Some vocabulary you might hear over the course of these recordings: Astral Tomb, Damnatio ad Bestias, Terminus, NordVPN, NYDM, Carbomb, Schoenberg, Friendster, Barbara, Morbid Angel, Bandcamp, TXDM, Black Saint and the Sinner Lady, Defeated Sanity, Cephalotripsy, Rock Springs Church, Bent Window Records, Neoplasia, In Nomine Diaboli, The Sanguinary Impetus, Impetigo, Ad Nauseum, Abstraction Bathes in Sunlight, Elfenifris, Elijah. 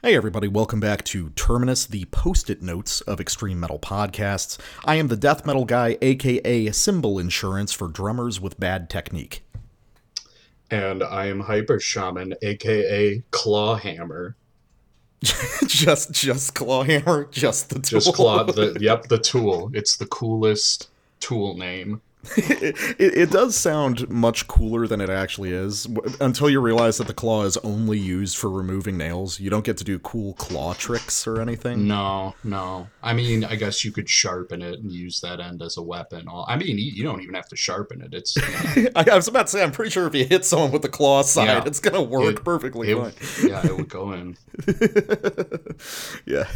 Hey everybody, welcome back to Terminus, the post-it notes of extreme metal podcasts. I am the death metal guy, aka Cymbal Insurance for drummers with bad technique. And I am Hyper Shaman, aka Clawhammer. just Clawhammer, just the tool. Just Claw, the tool. It's the coolest tool name. It does sound much cooler than it actually is, until you realize that the claw is only used for removing nails. You don't get to do cool claw tricks or anything. No. I mean, I guess you could sharpen it and use that end as a weapon. I mean, you don't even have to sharpen it. It's. I was about to say, I'm pretty sure if you hit someone with the claw side, it's going to work perfectly fine. Yeah, it would go in. Yeah,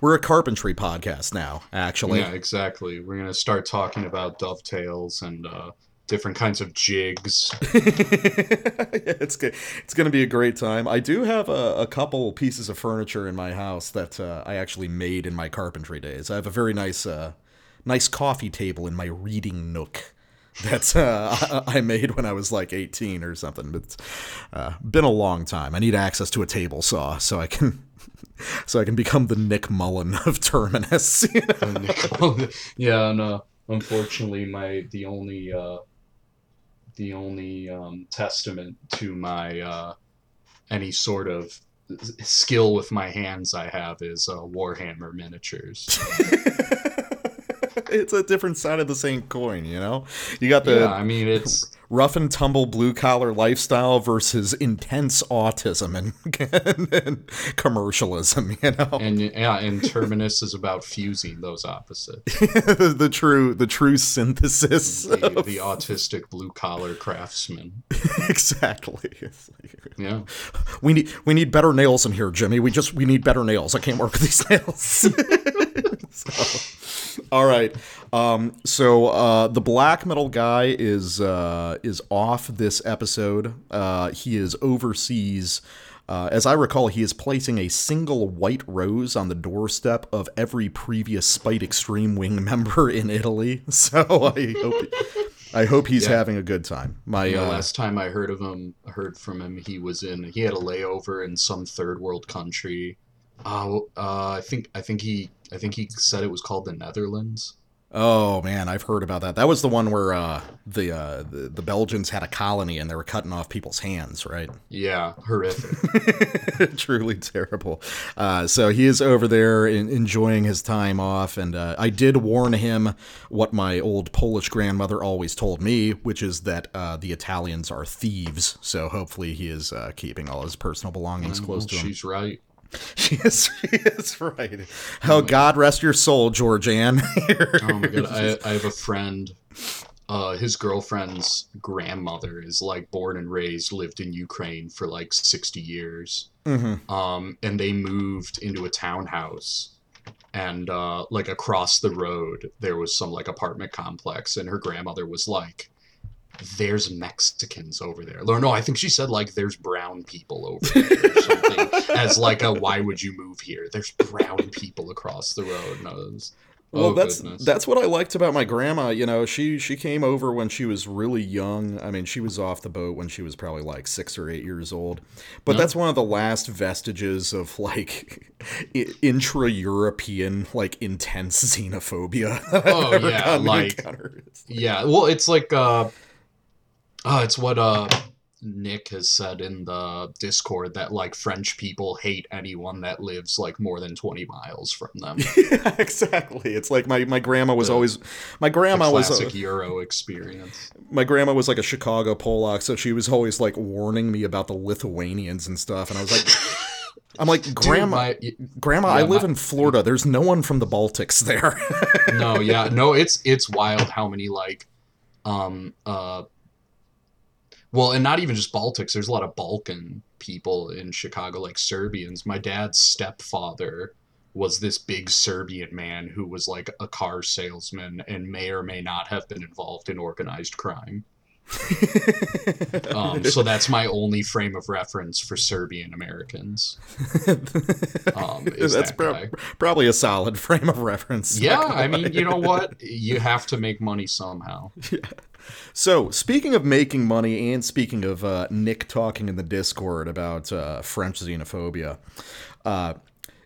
we're a carpentry podcast now, actually. Yeah, exactly. We're going to start talking about dovetail and different kinds of jigs. It's good. It's going to be a great time. I do have a couple pieces of furniture in my house that I actually made in my carpentry days. I have a very nice coffee table in my reading nook that I made when I was like 18 or something. But it's been a long time. I need access to a table saw so I can become the Nick Mullen of Terminus. You know? Nick Mullen. Yeah, no. Unfortunately, the only testament to my any sort of skill with my hands I have is Warhammer miniatures. It's a different side of the same coin, you know? You got the it's rough and tumble blue collar lifestyle versus intense autism and commercialism, you know? And Terminus is about fusing those opposites. the true synthesis. The autistic blue collar craftsman. Exactly. Yeah. We need better nails in here, Jimmy. We need better nails. I can't work with these nails. So, all right. So the black metal guy is off this episode. He is overseas. As I recall, he is placing a single white rose on the doorstep of every previous Spite Extreme Wing member in Italy. So I hope he's having a good time. Last time I heard from him, he had a layover in some third world country. I think he said it was called the Netherlands. Oh man, I've heard about that. That was the one where the Belgians had a colony and they were cutting off people's hands, right? Yeah, horrific. Truly terrible. So he is over there enjoying his time off, and I did warn him what my old Polish grandmother always told me, which is that the Italians are thieves. So hopefully he is keeping all his personal belongings close to him. She's right. She is right. Oh, God rest your soul, Georgianne. Oh my God, I have a friend. His girlfriend's grandmother is like born and raised, lived in Ukraine for like 60 years. Mm-hmm. And they moved into a townhouse, and like across the road there was some like apartment complex, and her grandmother was like, there's Mexicans over there. No, I think she said like there's brown people over there or something. As like a why would you move here? There's brown people across the road. That's what I liked about my grandma. You know, she came over when she was really young. I mean, she was off the boat when she was probably like 6 or 8 years old. But that's one of the last vestiges of like intra-European like intense xenophobia. Well, it's like it's what Nick has said in the Discord that like French people hate anyone that lives like more than 20 miles from them. Yeah, exactly. It's like my grandma was classic Euro experience. My grandma was like a Chicago Polak, so she was always like warning me about the Lithuanians and stuff, and I was like Grandma, I live in Florida. There's no one from the Baltics there. It's wild how many like well, and not even just Baltics. There's a lot of Balkan people in Chicago, like Serbians. My dad's stepfather was this big Serbian man who was like a car salesman and may or may not have been involved in organized crime. So that's my only frame of reference for Serbian Americans. That's that probably a solid frame of reference. Yeah, I mean, you know what? You have to make money somehow. Yeah. So, speaking of making money and speaking of Nick talking in the Discord about French xenophobia,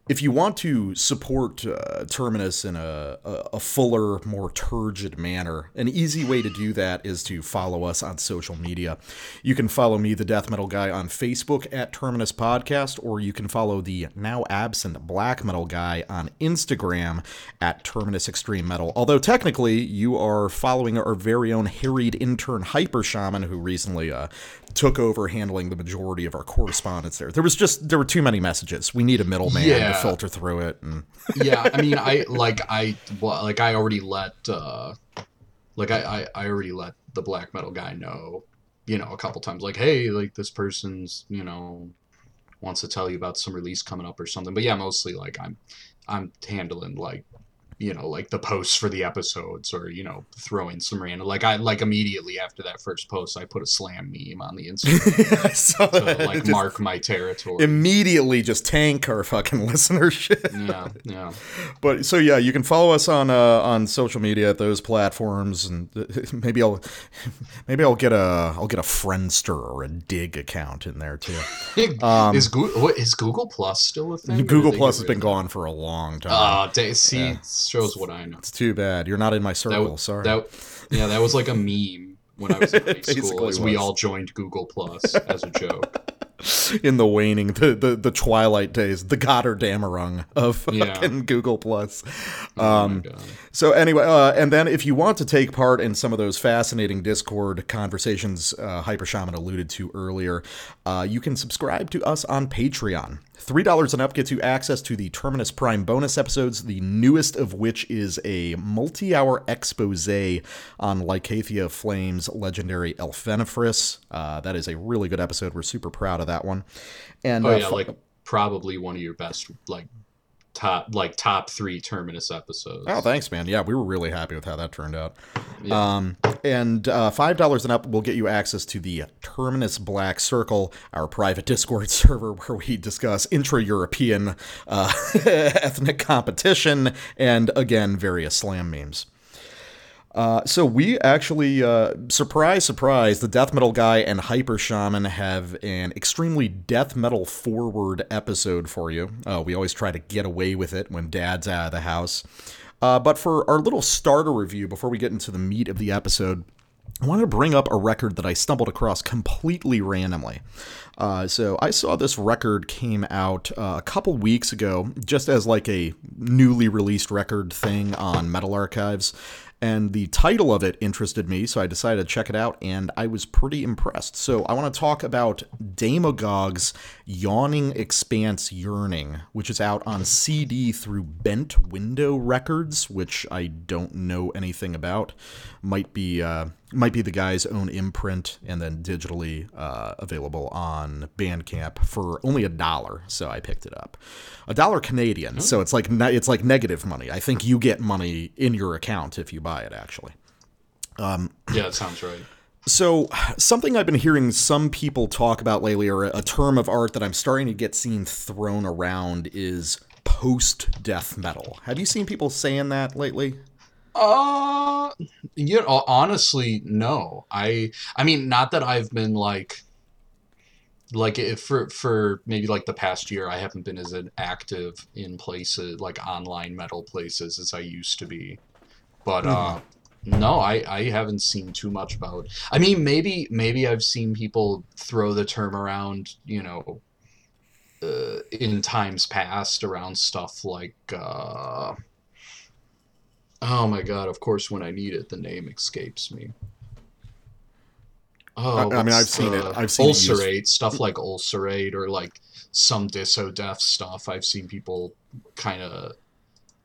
if you want to support Terminus in a fuller, more turgid manner, an easy way to do that is to follow us on social media. You can follow me, the Death Metal Guy, on Facebook at Terminus Podcast, or you can follow the now absent Black Metal Guy on Instagram at Terminus Extreme Metal. Although technically, you are following our very own harried intern Hyper Shaman, who recently took over handling the majority of our correspondence there. There were too many messages. We need a middleman to filter through it. And yeah, I mean, I already let the Black Metal Guy know, you know, a couple times, like, hey, like this person's, you know, wants to tell you about some release coming up or something. But yeah, mostly like I'm handling like, you know, like the posts for the episodes, or, you know, throw in some random, like immediately after that first post, I put a slam meme on the Instagram. I saw that. To, like, mark my territory. Immediately just tank our fucking listenership. Yeah. But so yeah, you can follow us on social media at those platforms, and maybe I'll get a Friendster or a Dig account in there too. Is Google Plus still a thing? Google Plus has been gone for a long time. Shows what I know. It's too bad. You're not in my circle. Sorry. That was like a meme when I was in high school. We all joined Google Plus as a joke. In the waning, the twilight days, the Goddardammerung of fucking Google Plus. So anyway, and then if you want to take part in some of those fascinating Discord conversations Hyper Shaman alluded to earlier, you can subscribe to us on Patreon. $3 and up gets you access to the Terminus Prime bonus episodes, the newest of which is a multi-hour expose on Lycathia Flame's legendary Elfenifris. That is a really good episode. We're super proud of that one. And probably one of your best, top 3 Terminus episodes. Oh, thanks, man. Yeah, we were really happy with how that turned out. Yeah. And $5 and up will get you access to the Terminus Black Circle, our private Discord server where we discuss intra-European ethnic competition and, again, various slam memes. So we actually, surprise, surprise, the Death Metal Guy and Hyper Shaman have an extremely death metal forward episode for you. We always try to get away with it when Dad's out of the house. But for our little starter review, before we get into the meat of the episode, I wanted to bring up a record that I stumbled across completely randomly. So I saw this record came out a couple weeks ago, just as like a newly released record thing on Metal Archives. And the title of it interested me, so I decided to check it out, and I was pretty impressed. So I want to talk about Demagogue's Yawning Expanse Yearning, which is out on CD through Bent Window Records, which I don't know anything about. Might be the guy's own imprint, and then digitally available on Bandcamp for only $1. So I picked it up, $1 Canadian. So it's like negative money. I think you get money in your account if you buy it. Actually, yeah, that sounds right. So something I've been hearing some people talk about lately, or a term of art that I'm starting to get seen thrown around, is post-death metal. Have you seen people saying that lately? You know, honestly, no. I mean, not that I've been like if for maybe like the past year, I haven't been as active in places like online metal places as I used to be. But no, I haven't seen too much about. I mean, maybe I've seen people throw the term around, you know, in times past around stuff like. Oh my God! Of course, when I need it, the name escapes me. Oh, I mean, I've seen it. I've seen ulcerate stuff like ulcerate, or like some disso-death stuff. I've seen people kind of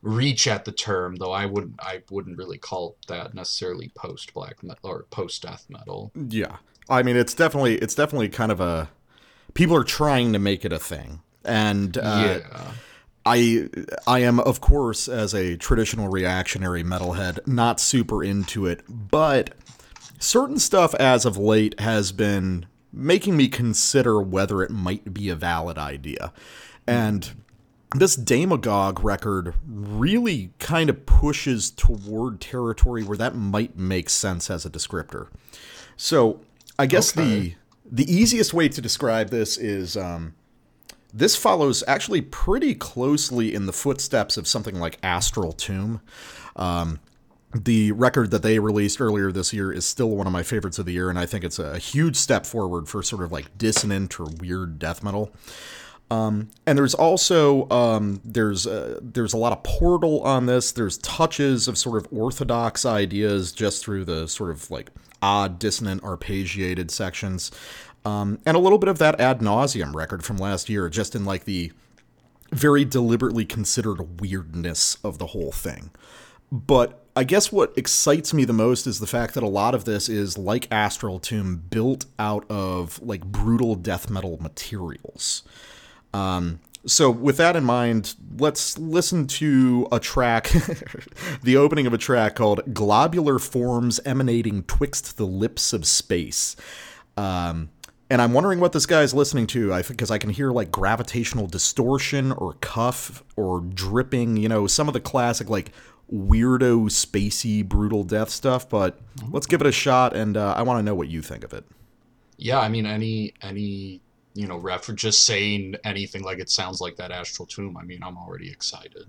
reach at the term, though I wouldn't really call that necessarily post-black metal or post-death metal. Yeah, I mean, it's definitely kind of a people are trying to make it a thing, and yeah. I am, of course, as a traditional reactionary metalhead, not super into it, but Certain stuff as of late has been making me consider whether it might be a valid idea. And this Demagogue record really kind of pushes toward territory where that might make sense as a descriptor. So I guess the easiest way to describe this is this follows actually pretty closely in the footsteps of something like Astral Tomb. The record that they released earlier this year is still one of my favorites of the year, and I think it's a huge step forward for sort of like dissonant or weird death metal. And there's also, there's a lot of Portal on this. There's touches of sort of orthodox ideas just through the sort of like odd, dissonant, arpeggiated sections. And a little bit of that Ad Nauseum record from last year, just in like the very deliberately considered weirdness of the whole thing. But I guess what excites me the most is the fact that a lot of this is, like Astral Tomb, built out of like brutal death metal materials. So with that in mind, let's listen to a track, the opening of a track called Globular Forms Emanating Twixt the Lips of Space. And I'm wondering what this guy's listening to, because I can hear like gravitational distortion or cuff or dripping, you know, some of the classic like weirdo, spacey, brutal death stuff, but let's give it a shot, and I want to know what you think of it. Yeah, I mean, any you know, ref just saying anything like it sounds like that Astral Tomb, I mean, I'm already excited.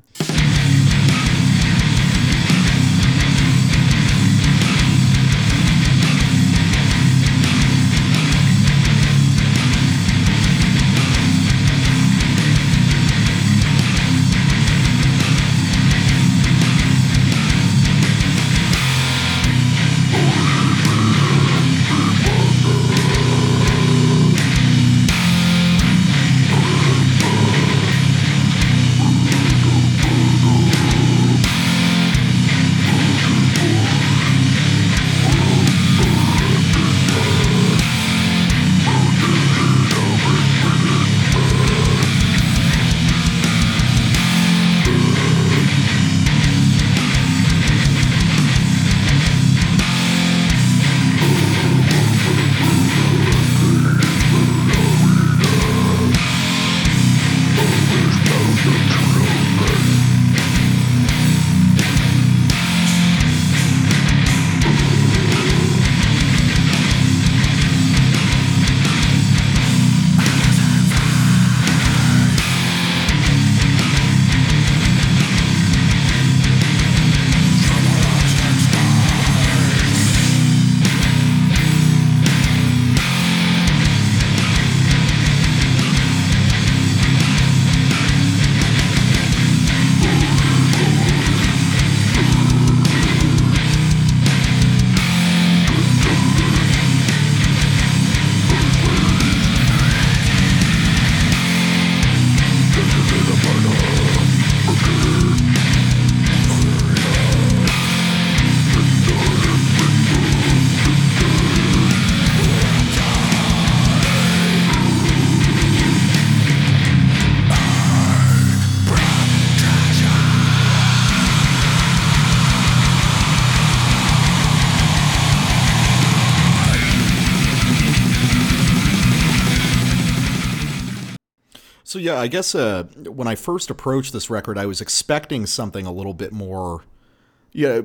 So, yeah, I guess when I first approached this record, I was expecting something a little bit more,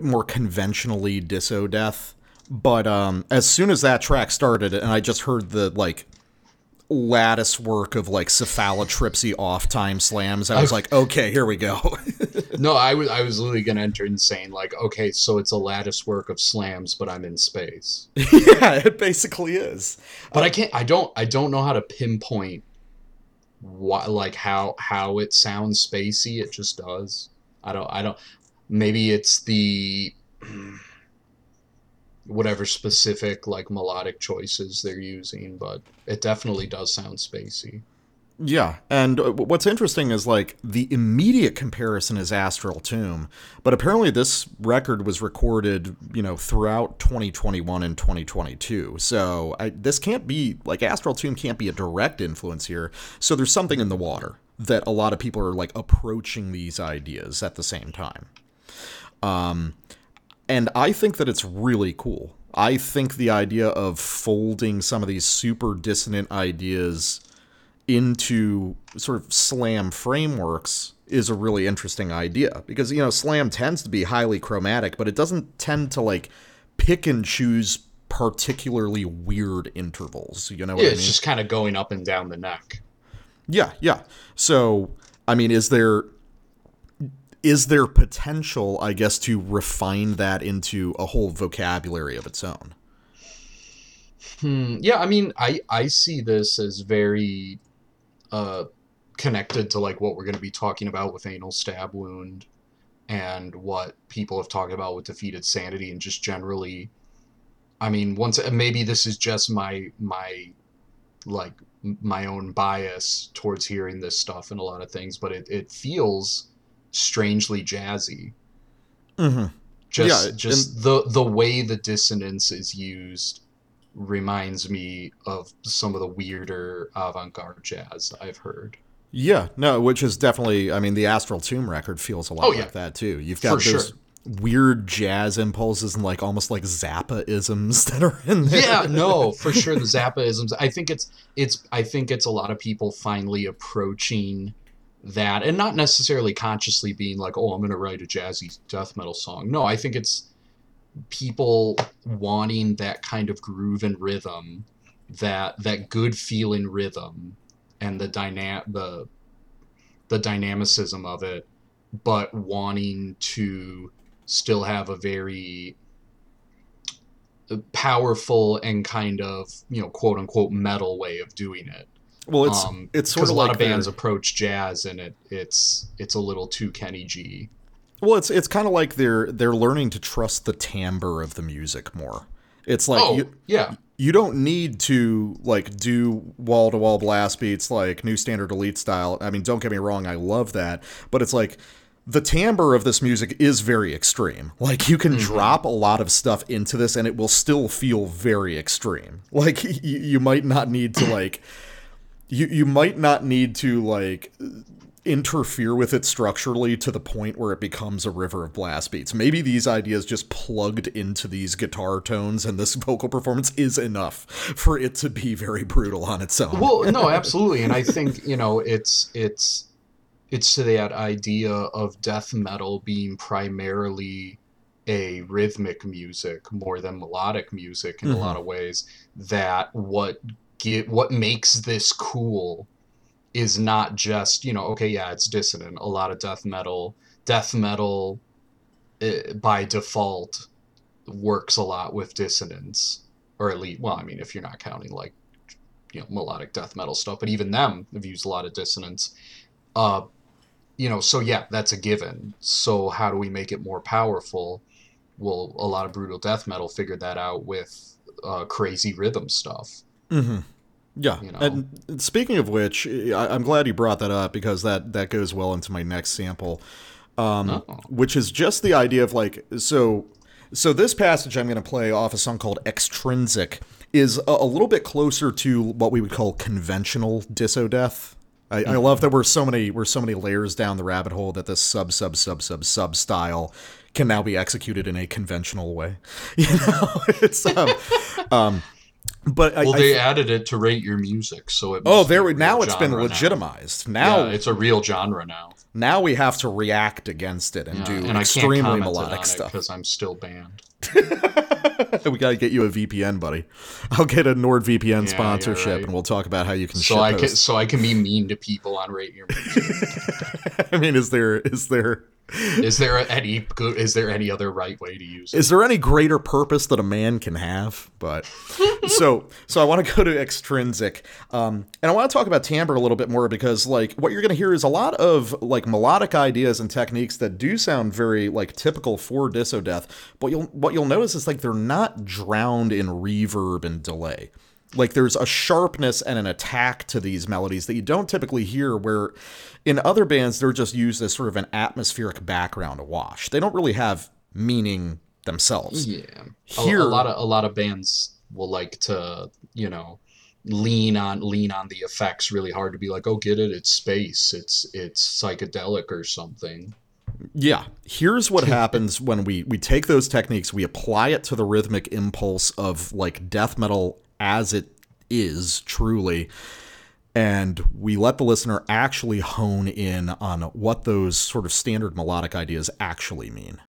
more conventionally disso death. But as soon as that track started and I just heard the, like, lattice work of, like, Cephalotripsy off-time slams, I was like, okay, here we go. No, I was literally going to enter in saying, like, okay, so it's a lattice work of slams, but I'm in space. Yeah, it basically is. But I don't know how to pinpoint what, like, how it sounds spacey. It just does. I don't maybe it's the whatever specific like melodic choices they're using, but it definitely does sound spacey. Yeah, and what's interesting is like the immediate comparison is Astral Tomb, but apparently this record was recorded, you know, throughout 2021 and 2022. So this can't be like Astral Tomb can't be a direct influence here. So there's something in the water that a lot of people are like approaching these ideas at the same time. And I think that it's really cool. I think the idea of folding some of these super dissonant ideas into sort of slam frameworks is a really interesting idea, because, you know, slam tends to be highly chromatic, but it doesn't tend to, like, pick and choose particularly weird intervals, you know what I mean? It's just kind of going up and down the neck. Yeah. So, I mean, is there potential, I guess, to refine that into a whole vocabulary of its own? Yeah, I mean, I see this as very connected to, like, what we're going to be talking about with Anal Stab Wound and what people have talked about with Defeated Sanity, and just generally, I mean, once, maybe this is just my own bias towards hearing this stuff and a lot of things, but it feels strangely jazzy. Mm-hmm. The way the dissonance is used reminds me of some of the weirder avant-garde jazz I've heard. Yeah, no, which is definitely, I mean, the Astral Tomb record feels a lot like that too. You've got weird jazz impulses and, like, almost like Zappa-isms that are in there. Yeah, no, for sure, the Zappa-isms. I think it's a lot of people finally approaching that, and not necessarily consciously being like, oh, I'm going to write a jazzy death metal song. No, I think it's people wanting that kind of groove and rhythm, that good feeling rhythm, and the dynamicism of it, but wanting to still have a very powerful and kind of, you know, quote unquote metal way of doing it. Well, it's sort of a lot of bands approach jazz, and it's a little too Kenny G. Well, it's kind of like they're learning to trust the timbre of the music more. It's like, you don't need to, like, do wall-to-wall blast beats like New Standard Elite style. I mean, don't get me wrong, I love that, but it's like the timbre of this music is very extreme. Like, you can drop a lot of stuff into this and it will still feel very extreme. Like, you might not need to, like, you might not need to, like, interfere with it structurally to the point where it becomes a river of blast beats. Maybe these ideas just plugged into these guitar tones and this vocal performance is enough for it to be very brutal on its own. Well, no, absolutely. And I think, you know, it's to that idea of death metal being primarily a rhythmic music more than melodic music in a lot of ways, that what makes this cool is not just, you know, okay, yeah, it's dissonant. A lot of death metal by default works a lot with dissonance, or at least, well, I mean, if you're not counting, like, you know, melodic death metal stuff, but even them have used a lot of dissonance. You know, so yeah, that's a given. So how do we make it more powerful? Well, a lot of brutal death metal figured that out with crazy rhythm stuff. Mm-hmm. Yeah, you know. And speaking of which, I'm glad you brought that up, because that goes well into my next sample, which is just the idea of, like, so this passage I'm going to play off a song called Extrinsic is a little bit closer to what we would call conventional disso death. I love that we're so many layers down the rabbit hole that this sub style can now be executed in a conventional way. You know, it's But they added it to rate your music, so it. Oh, there! Now it's been legitimized. Now it's a real genre now. Now we have to react against it and do and extremely melodic stuff, because I'm still banned. We gotta get you a VPN, buddy. I'll get a NordVPN sponsorship, right. And we'll talk about how you can. So I can be mean to people on Rate Your Music. I mean, is there any other right way to use it? Is there any greater purpose that a man can have? But so I want to go to Extrinsic, and I want to talk about timbre a little bit more, because, like, what you're going to hear is a lot of, like, melodic ideas and techniques that do sound very, like, typical for disso death. But what you'll notice is, like, they're not drowned in reverb and delay. Like, there's a sharpness and an attack to these melodies that you don't typically hear, where in other bands, they're just used as sort of an atmospheric background wash. They don't really have meaning themselves. Yeah. Here, a lot of bands will like to, you know, lean on the effects really hard to be like, oh, get it, it's space, it's psychedelic or something. Yeah, here's what happens when we take those techniques, we apply it to the rhythmic impulse of like death metal as it is truly, and we let the listener actually hone in on what those sort of standard melodic ideas actually mean.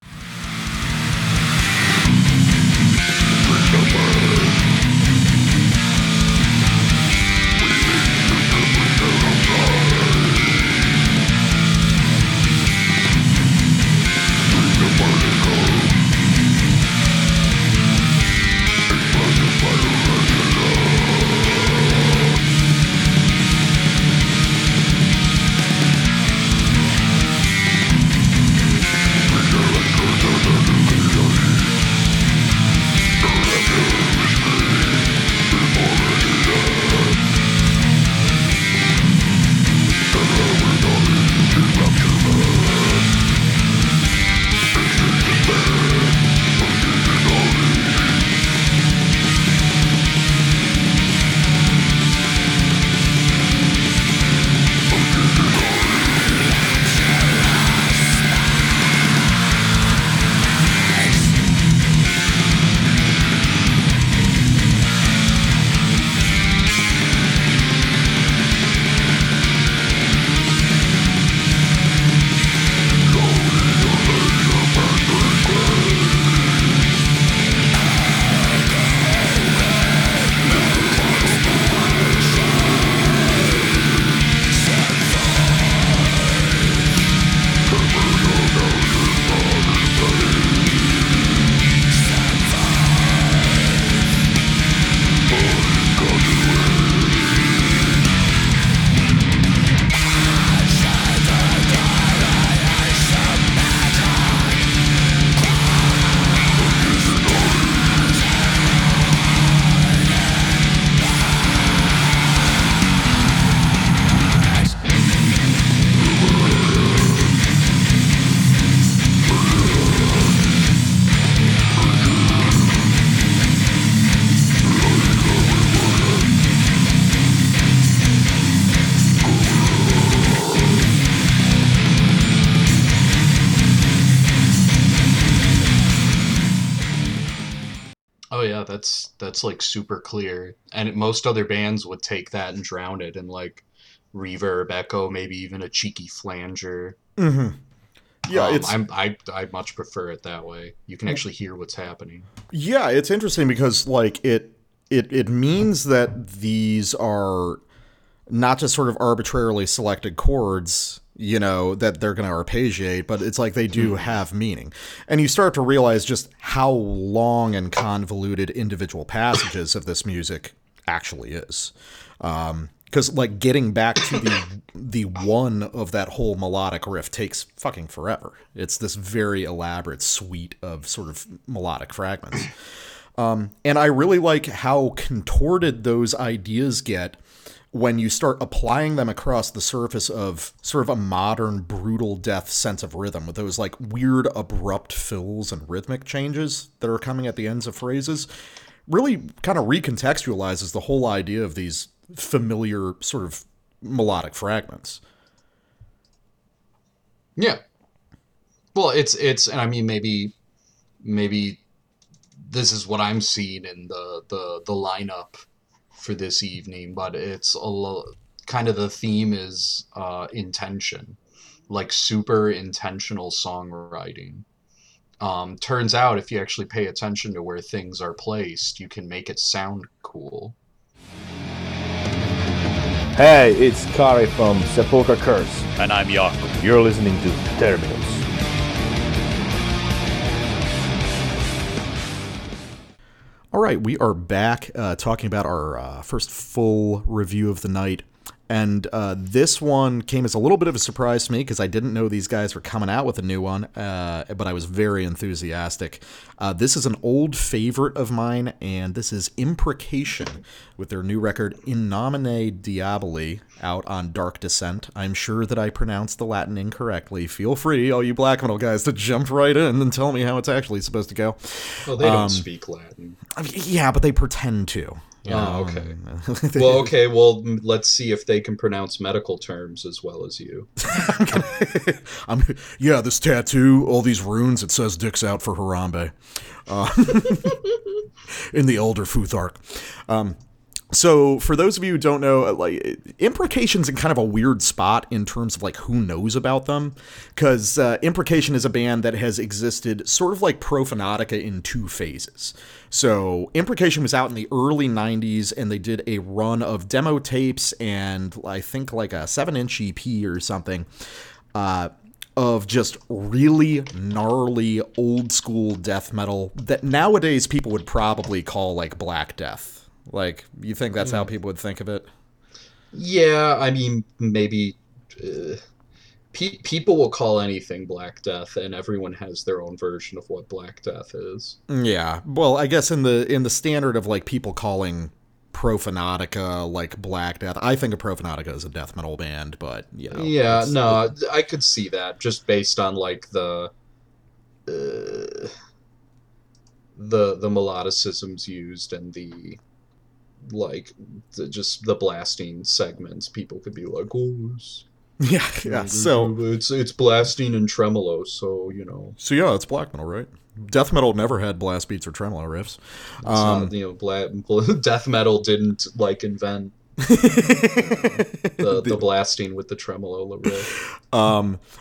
That's like super clear, and most other bands would take that and drown it in like reverb, echo, maybe even a cheeky flanger. Mm-hmm. Yeah, I much prefer it that way. You can actually hear what's happening. Yeah, it's interesting because like it means that these are not just sort of arbitrarily selected chords, you know, that they're going to arpeggiate, but it's like they do have meaning. And you start to realize just how long and convoluted individual passages of this music actually is. Because, like, getting back to the one of that whole melodic riff takes fucking forever. It's this very elaborate suite of sort of melodic fragments. And I really like how contorted those ideas get when you start applying them across the surface of sort of a modern brutal death sense of rhythm with those like weird abrupt fills and rhythmic changes that are coming at the ends of phrases, really kind of recontextualizes the whole idea of these familiar sort of melodic fragments. Yeah. Well, it's, and I mean, maybe this is what I'm seeing in the lineup for this evening, but it's kind of the theme is intention, like super intentional songwriting. Turns out if you actually pay attention to where things are placed, you can make it sound cool. Hey, it's Kari from Sepulchre Curse. And I'm Jakob. You're listening to Terminus. All right, we are back talking about our first full review of the night. And this one came as a little bit of a surprise to me because I didn't know these guys were coming out with a new one, but I was very enthusiastic. This is an old favorite of mine, and this is Imprecation with their new record In Nomine Diaboli out on Dark Descent. I'm sure that I pronounced the Latin incorrectly. Feel free, all you black metal guys, to jump right in and tell me how it's actually supposed to go. Well, they don't speak Latin. Yeah, but they pretend to. Oh, okay. Well, okay. Well, let's see if they can pronounce medical terms as well as you. Yeah, this tattoo, all these runes, it says dicks out for Harambe. In the older Futhark. So for those of you who don't know, like, Imprecation's in kind of a weird spot in terms of like who knows about them, because Imprecation is a band that has existed sort of like Profanatica in two phases. So Imprecation was out in the early 90s, and they did a run of demo tapes and I think like a 7-inch EP or something of just really gnarly old school death metal that nowadays people would probably call like Black Death. Like, you think that's how people would think of it? Yeah, I mean, maybe people will call anything Black Death, and everyone has their own version of what Black Death is. Yeah, well, I guess in the standard of like people calling Profanatica like Black Death, I think of Profanatica as a death metal band, but you know. Yeah, no, I could see that just based on like the melodicisms used and the. Like just the blasting segments, people could be like, "Oh, yeah." So it's blasting and tremolo, so you know. So yeah, it's black metal, right? Death metal never had blast beats or tremolo riffs. Not, you know, death metal didn't like invent the blasting with the tremolo riff.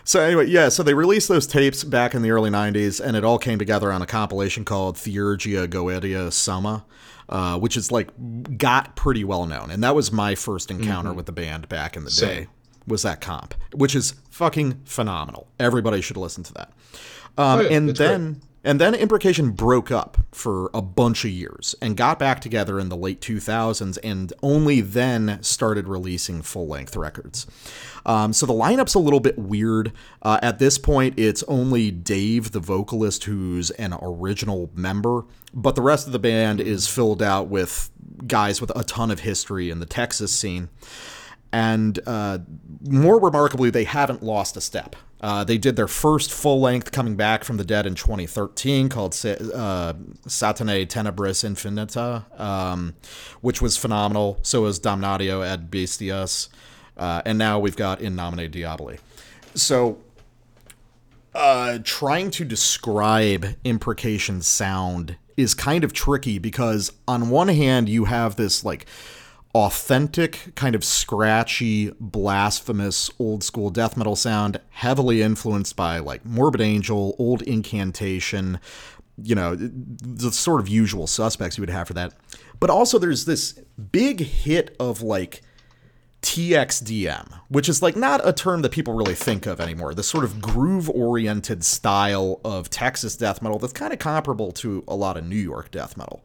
So anyway, yeah. So they released those tapes back in the early '90s, and it all came together on a compilation called Theurgia Goetia Summa. Which is like got pretty well known. And that was my first encounter with the band back in the day, was that comp, which is fucking phenomenal. Everybody should listen to that. And then Imprecation broke up for a bunch of years and got back together in the late 2000s, and only then started releasing full-length records. So the lineup's a little bit weird. At this point, it's only Dave, the vocalist, who's an original member, but the rest of the band is filled out with guys with a ton of history in the Texas scene. And more remarkably, they haven't lost a step. They did their first full-length coming back from the dead in 2013 called Satanae Tenebris Infinita, which was phenomenal. So was Damnatio ad Bestias. And now we've got In Nomine Diaboli. So trying to describe Imprecation's sound is kind of tricky because on one hand you have this like authentic, kind of scratchy, blasphemous old school death metal sound, heavily influenced by like Morbid Angel, old Incantation, you know, the sort of usual suspects you would have for that. But also there's this big hit of like TXDM, which is like not a term that people really think of anymore. This sort of groove oriented style of Texas death metal that's kind of comparable to a lot of New York death metal.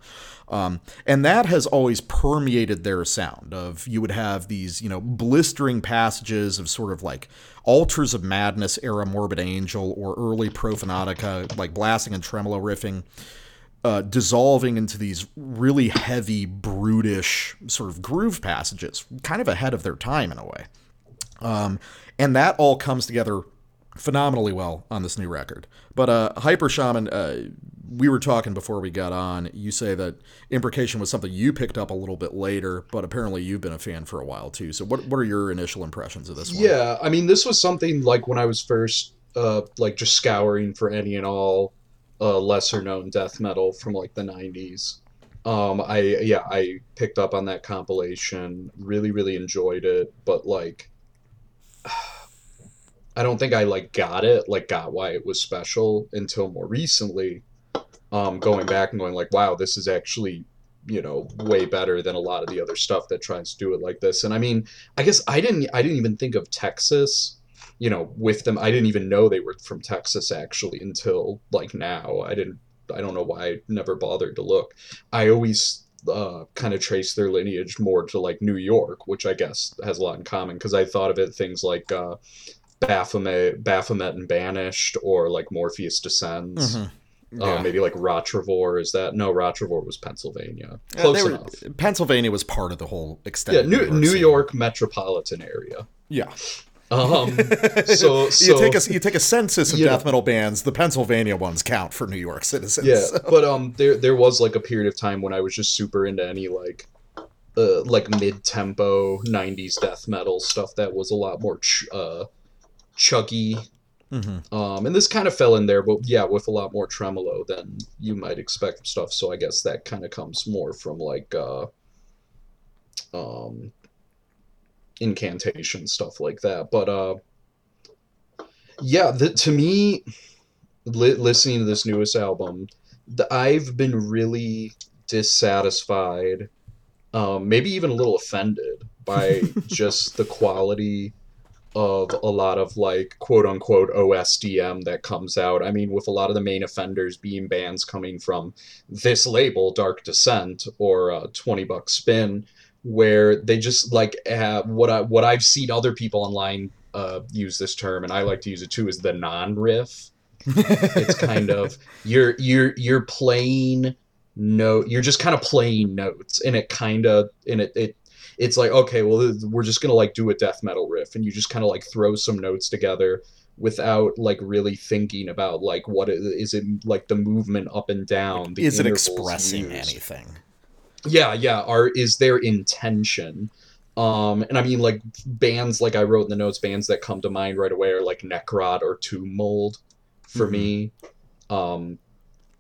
And that has always permeated their sound of, you would have these, you know, blistering passages of sort of like Altars of Madness era Morbid Angel or early Profanatica, like blasting and tremolo riffing, dissolving into these really heavy, brutish sort of groove passages, kind of ahead of their time in a way. And that all comes together phenomenally well on this new record. But Hyper Shaman, we were talking before we got on, you say that Imprecation was something you picked up a little bit later, but apparently you've been a fan for a while too. So what are your initial impressions of this one? Yeah, I mean, this was something like when I was first like just scouring for any and all lesser known death metal from like the 90s. I picked up on that compilation, really enjoyed it, but like I don't think I got why it was special until more recently, going back and going like, wow, this is actually, you know, way better than a lot of the other stuff that tries to do it like this. And I mean, I guess I didn't even think of Texas, you know, with them. I didn't even know they were from Texas actually until like now. I don't know why I never bothered to look. I always kind of trace their lineage more to like New York, which I guess has a lot in common, because I thought of it things like Baphomet and Banished, or like Morpheus Descends. Mm-hmm. Yeah. Maybe like Rottrevore. Rottrevore was Pennsylvania. Close enough. Pennsylvania was part of the whole extent. Yeah, New York metropolitan area. Yeah. So you take a census of death metal bands, the Pennsylvania ones count for New York citizens. Yeah, so. But there was like a period of time when I was just super into any like like mid-tempo 90s death metal stuff that was a lot more chuggy. Mm-hmm. And this kind of fell in there, but yeah, with a lot more tremolo than you might expect stuff. So I guess that kind of comes more from like Incantation, stuff like that. But yeah, to me, listening to this newest album, I've been really dissatisfied, maybe even a little offended by just the quality of a lot of like quote-unquote OSDM that comes out. I mean, with a lot of the main offenders being bands coming from this label, Dark Descent, or $20 Spin, where they just like have what I've seen other people online use this term, and I like to use it too, is the non-riff. It's kind of you're playing you're just kind of playing notes, and it kind of it's like, okay, well, we're just going to like do a death metal riff, and you just kind of like throw some notes together without like really thinking about like what is it, like the movement up and down, the is it expressing used. Anything? Yeah, or is there intention? And I mean, like bands, like I wrote in the notes, bands that come to mind right away are like Necrod or Tomb Mold for mm-hmm. me.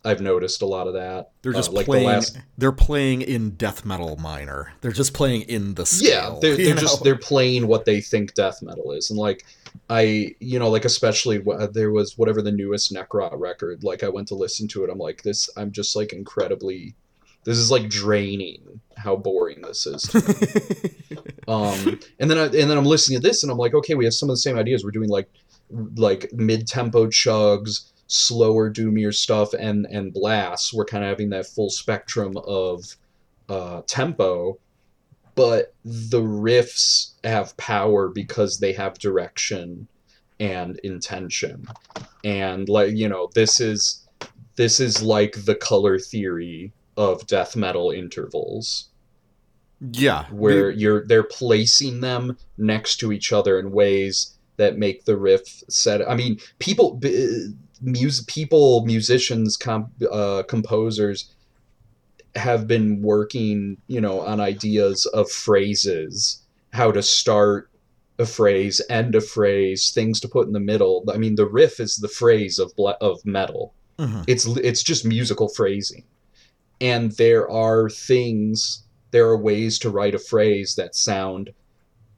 I've noticed a lot of that. They're just like playing. They're playing in death metal minor. They're just playing in the scale. Yeah, they're playing what they think death metal is, and like especially there was whatever the newest Necrod record. Like I went to listen to it. I'm like this. I'm just like incredibly. This is like draining. How boring this is. To me. And then I'm listening to this, and I'm like, okay, we have some of the same ideas. We're doing like mid-tempo chugs, slower doomier stuff, and blasts. We're kind of having that full spectrum of tempo, but the riffs have power because they have direction and intention. And like, you know, this is like the Color Theory of death metal intervals. Yeah, where they're placing them next to each other in ways that make the riff set. I mean, musicians, composers have been working, you know, on ideas of phrases, how to start a phrase, end a phrase, things to put in the middle. I mean, the riff is the phrase of metal. Mm-hmm. It's just musical phrasing. And there are ways to write a phrase that sound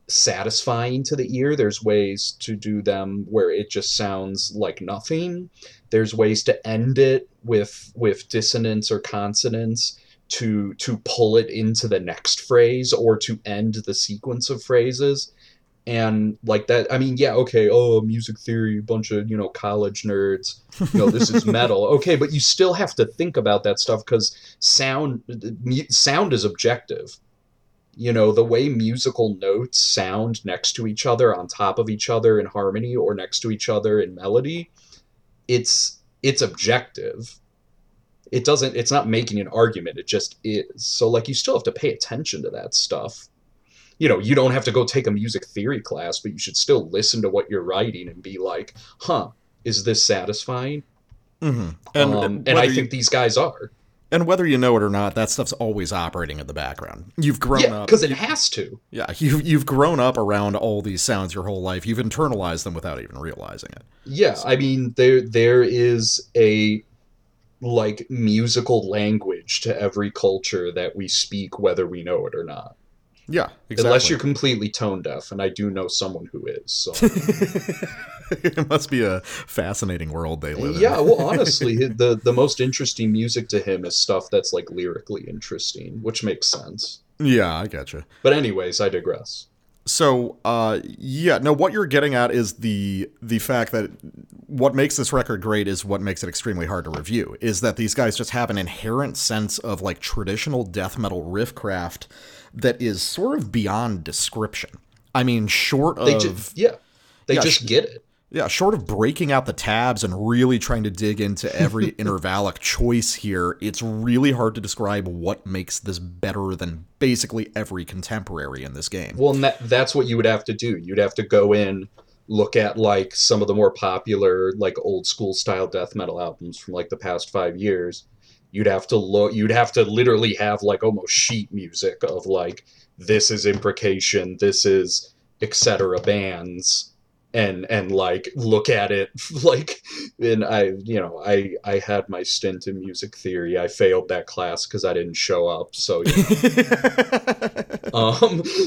satisfying to the ear. There's ways to do them where it just sounds like nothing. There's ways to end it with dissonance or consonance to pull it into the next phrase or to end the sequence of phrases. And like that, I mean, yeah, okay, oh, music theory, bunch of, you know, college nerds, you know, this is metal. Okay, but you still have to think about that stuff, because sound is objective. You know, the way musical notes sound next to each other, on top of each other in harmony, or next to each other in melody, it's objective. It's not making an argument, it just is. So like, you still have to pay attention to that stuff. You know, you don't have to go take a music theory class, but you should still listen to what you're writing and be like, huh, is this satisfying? Mm-hmm. And I think these guys are. And whether you know it or not, that stuff's always operating in the background. You've grown up. Yeah, because it has to. Yeah, you've grown up around all these sounds your whole life. You've internalized them without even realizing it. Yeah, so. I mean, there is a, like, musical language to every culture that we speak, whether we know it or not. Yeah, exactly. Unless you're completely tone deaf, and I do know someone who is. So. It must be a fascinating world they live in. Yeah, well, honestly, the most interesting music to him is stuff that's like lyrically interesting, which makes sense. Yeah, I gotcha. But anyways, I digress. So, what you're getting at is the fact that what makes this record great is what makes it extremely hard to review, is that these guys just have an inherent sense of like traditional death metal riff craft that is sort of beyond description. I mean, they just get it. Yeah, short of breaking out the tabs and really trying to dig into every intervallic choice here, it's really hard to describe what makes this better than basically every contemporary in this game. Well, and that's what you would have to do. You'd have to go in, look at like some of the more popular, like old school style death metal albums from like the past 5 years, You'd have to literally have like almost sheet music of like, this is Imprecation, this is etc. bands, and like look at it like. And I had my stint in music theory. I failed that class because I didn't show up. So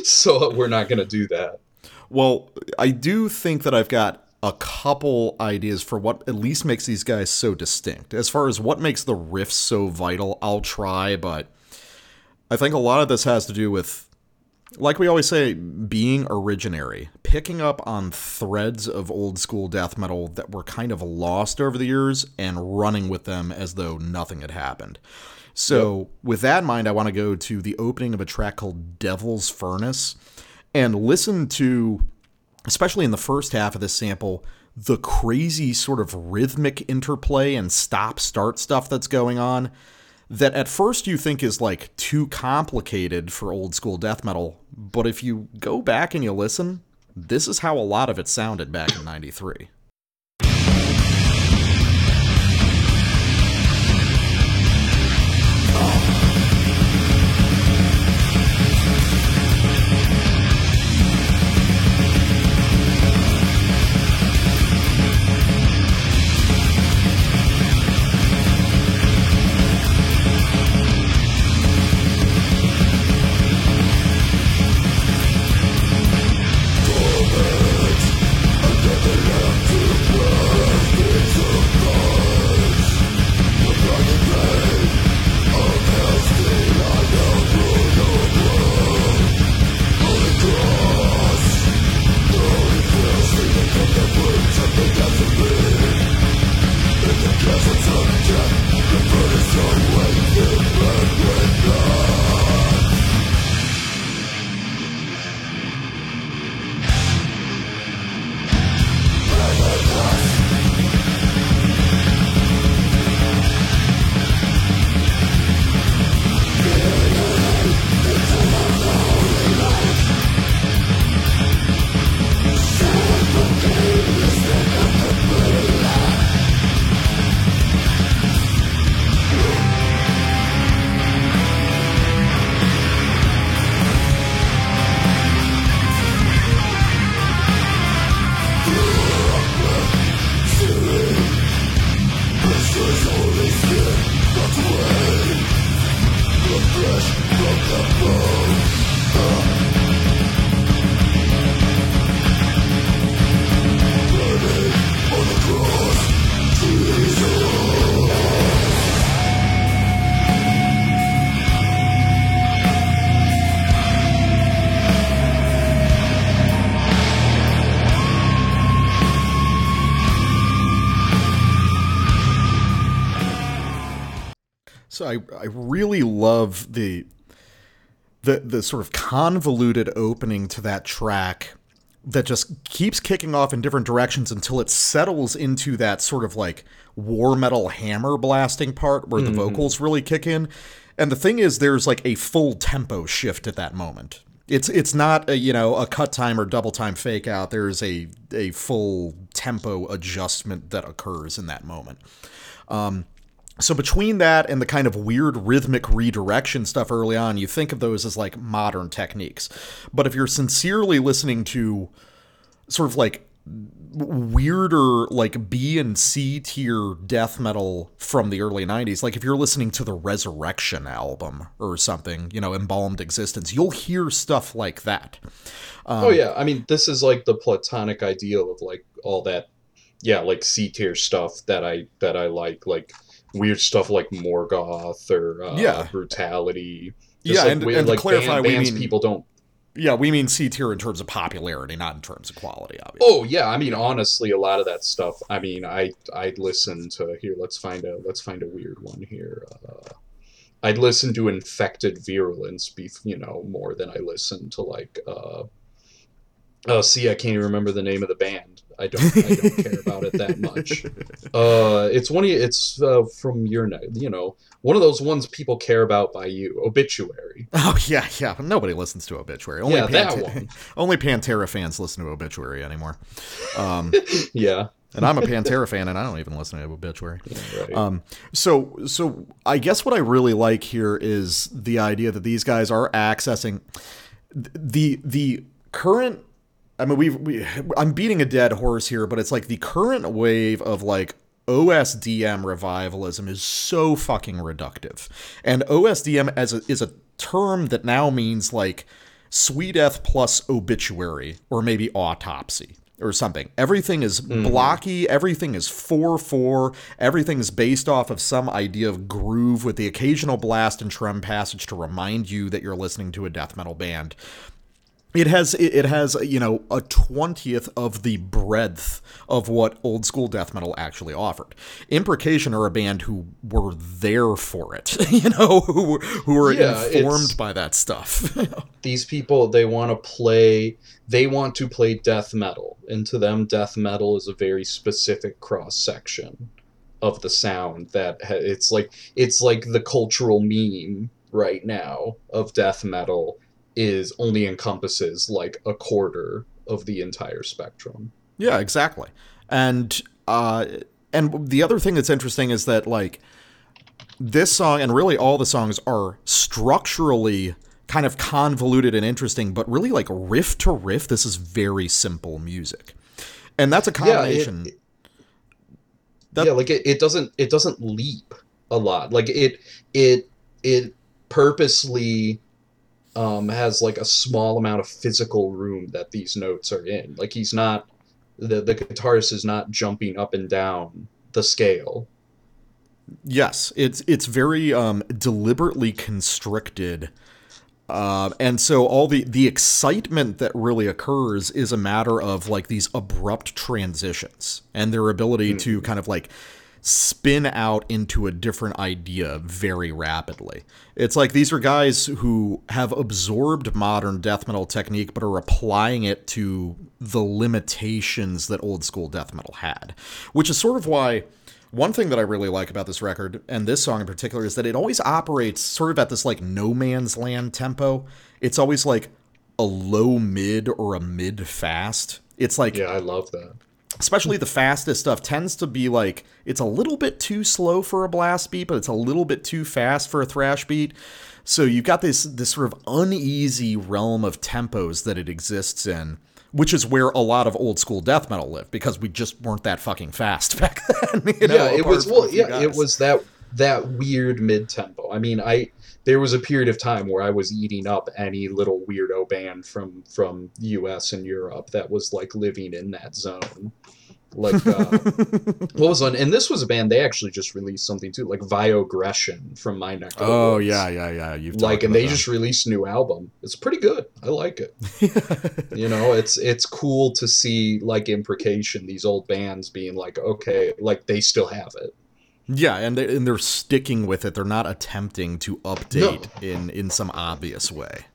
so we're not gonna do that. Well, I do think that I've got a couple ideas for what at least makes these guys so distinct. As far as what makes the riffs so vital, I'll try, but I think a lot of this has to do with, like we always say, being originary. Picking up on threads of old school death metal that were kind of lost over the years and running with them as though nothing had happened. So with that in mind, I want to go to the opening of a track called Devil's Furnace and listen to, especially in the first half of this sample, the crazy sort of rhythmic interplay and stop-start stuff that's going on that at first you think is like too complicated for old school death metal. But if you go back and you listen, this is how a lot of it sounded back in '93. I really love the sort of convoluted opening to that track that just keeps kicking off in different directions until it settles into that sort of like war metal hammer blasting part where the vocals really kick in. And the thing is, there's like a full tempo shift at that moment. It's not a cut time or double time fake out. There's a full tempo adjustment that occurs in that moment. So between that and the kind of weird rhythmic redirection stuff early on, you think of those as like modern techniques. But if you're sincerely listening to sort of like weirder, like B and C tier death metal from the early 90s, like if you're listening to the Resurrection album or something, Embalmed Existence, you'll hear stuff like that. I mean, this is like the platonic ideal of like all that. Yeah. Like C tier stuff that I like, weird stuff like Morgoth or Brutality. Just and to clarify, we mean people don't. Yeah, we mean C tier in terms of popularity, not in terms of quality, obviously. Oh yeah, I mean honestly, a lot of that stuff. I mean, I'd listen to here. Let's find a weird one here. I'd listen to Infected Virulence, more than I listen to like. I can't even remember the name of the band. I don't care about it that much. It's from your, one of those ones people care about by you, Obituary. Oh yeah. Nobody listens to Obituary. Only Pantera fans listen to Obituary anymore. And I'm a Pantera fan, and I don't even listen to Obituary. Right. So I guess what I really like here is the idea that these guys are accessing the current. I mean, I'm beating a dead horse here, but it's like the current wave of like OSDM revivalism is so fucking reductive, and OSDM is a term that now means like sweet death plus obituary or maybe autopsy. Or something. Everything is blocky. Everything is 4/4. Everything's based off of some idea of groove with the occasional blast and trum passage to remind you that you're listening to a death metal band. It has, you know, a 20th of the breadth of what old school death metal actually offered. Imprecation are a band who were there for it, you know, who were informed by that stuff. These people, they want to play death metal, and to them, death metal is a very specific cross section of the sound that it's like the cultural meme right now of death metal is only encompasses like a quarter of the entire spectrum. Yeah, exactly. And the other thing that's interesting is that like this song and really all the songs are structurally kind of convoluted and interesting, but really like riff to riff, this is very simple music. And that's a combination. It doesn't leap a lot. Like it purposely has like a small amount of physical room that these notes are in. Like he's not, the guitarist is not jumping up and down the scale. Yes, it's very deliberately constricted, and so all the excitement that really occurs is a matter of like these abrupt transitions and their ability to kind of like spin out into a different idea very rapidly. It's like these are guys who have absorbed modern death metal technique but are applying it to the limitations that old school death metal had, which is sort of why one thing that I really like about this record and this song in particular is that it always operates sort of at this like no man's land tempo. It's always like a low mid or a mid fast. It's like, yeah, I love that. Especially the fastest stuff tends to be like, it's a little bit too slow for a blast beat, but it's a little bit too fast for a thrash beat. So you've got this sort of uneasy realm of tempos that it exists in, which is where a lot of old school death metal lived, because we just weren't that fucking fast back then. It was that weird mid tempo. I mean, there was a period of time where I was eating up any little weirdo band from US and Europe that was like living in that zone. Like, what was on? And this was a band, they actually just released something too, like Viogression from my neck of the woods. Oh, yeah. You've like, and they just released a new album. It's pretty good. I like it. You know, it's cool to see like Imprecation, these old bands being like, okay, like they still have it. Yeah, and they're sticking with it. They're not attempting to update in some obvious way.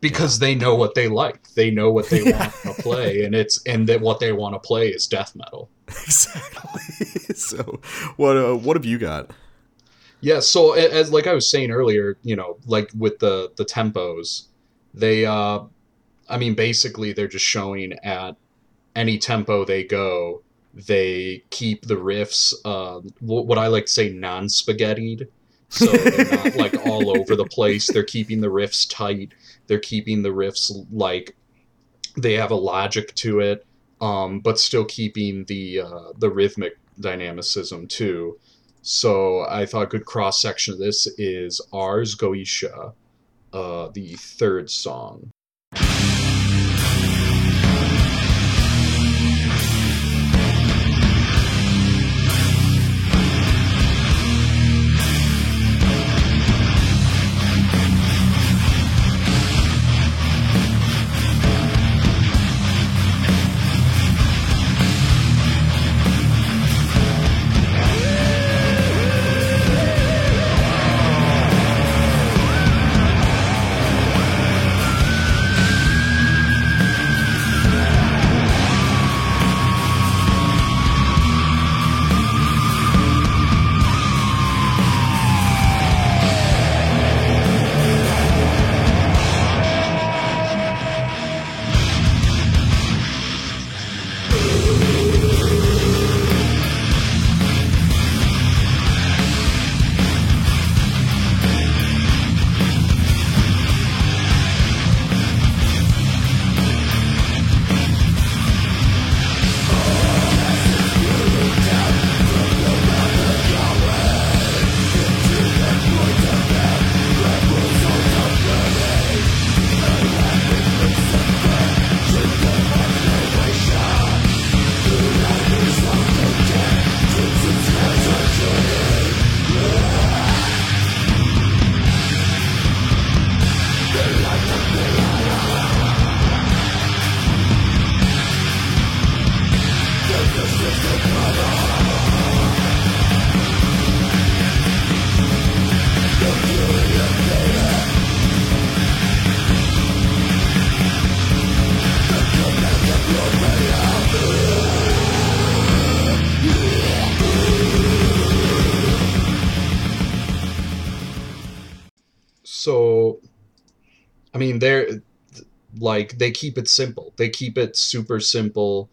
Because they know what they like. They know what they want to play, and that what they want to play is death metal. Exactly. So, what have you got? Yeah, so as like I was saying earlier, you know, like with the tempos, they I mean basically they're just showing at any tempo they go. They keep the riffs, what I like to say, non-spaghettied. So they're not like all over the place. They're keeping the riffs tight. They're keeping the riffs like they have a logic to it, but still keeping the rhythmic dynamicism too. So I thought a good cross section of this is Ars Goetia, the third song. I mean, they're like, they keep it simple. They keep it super simple.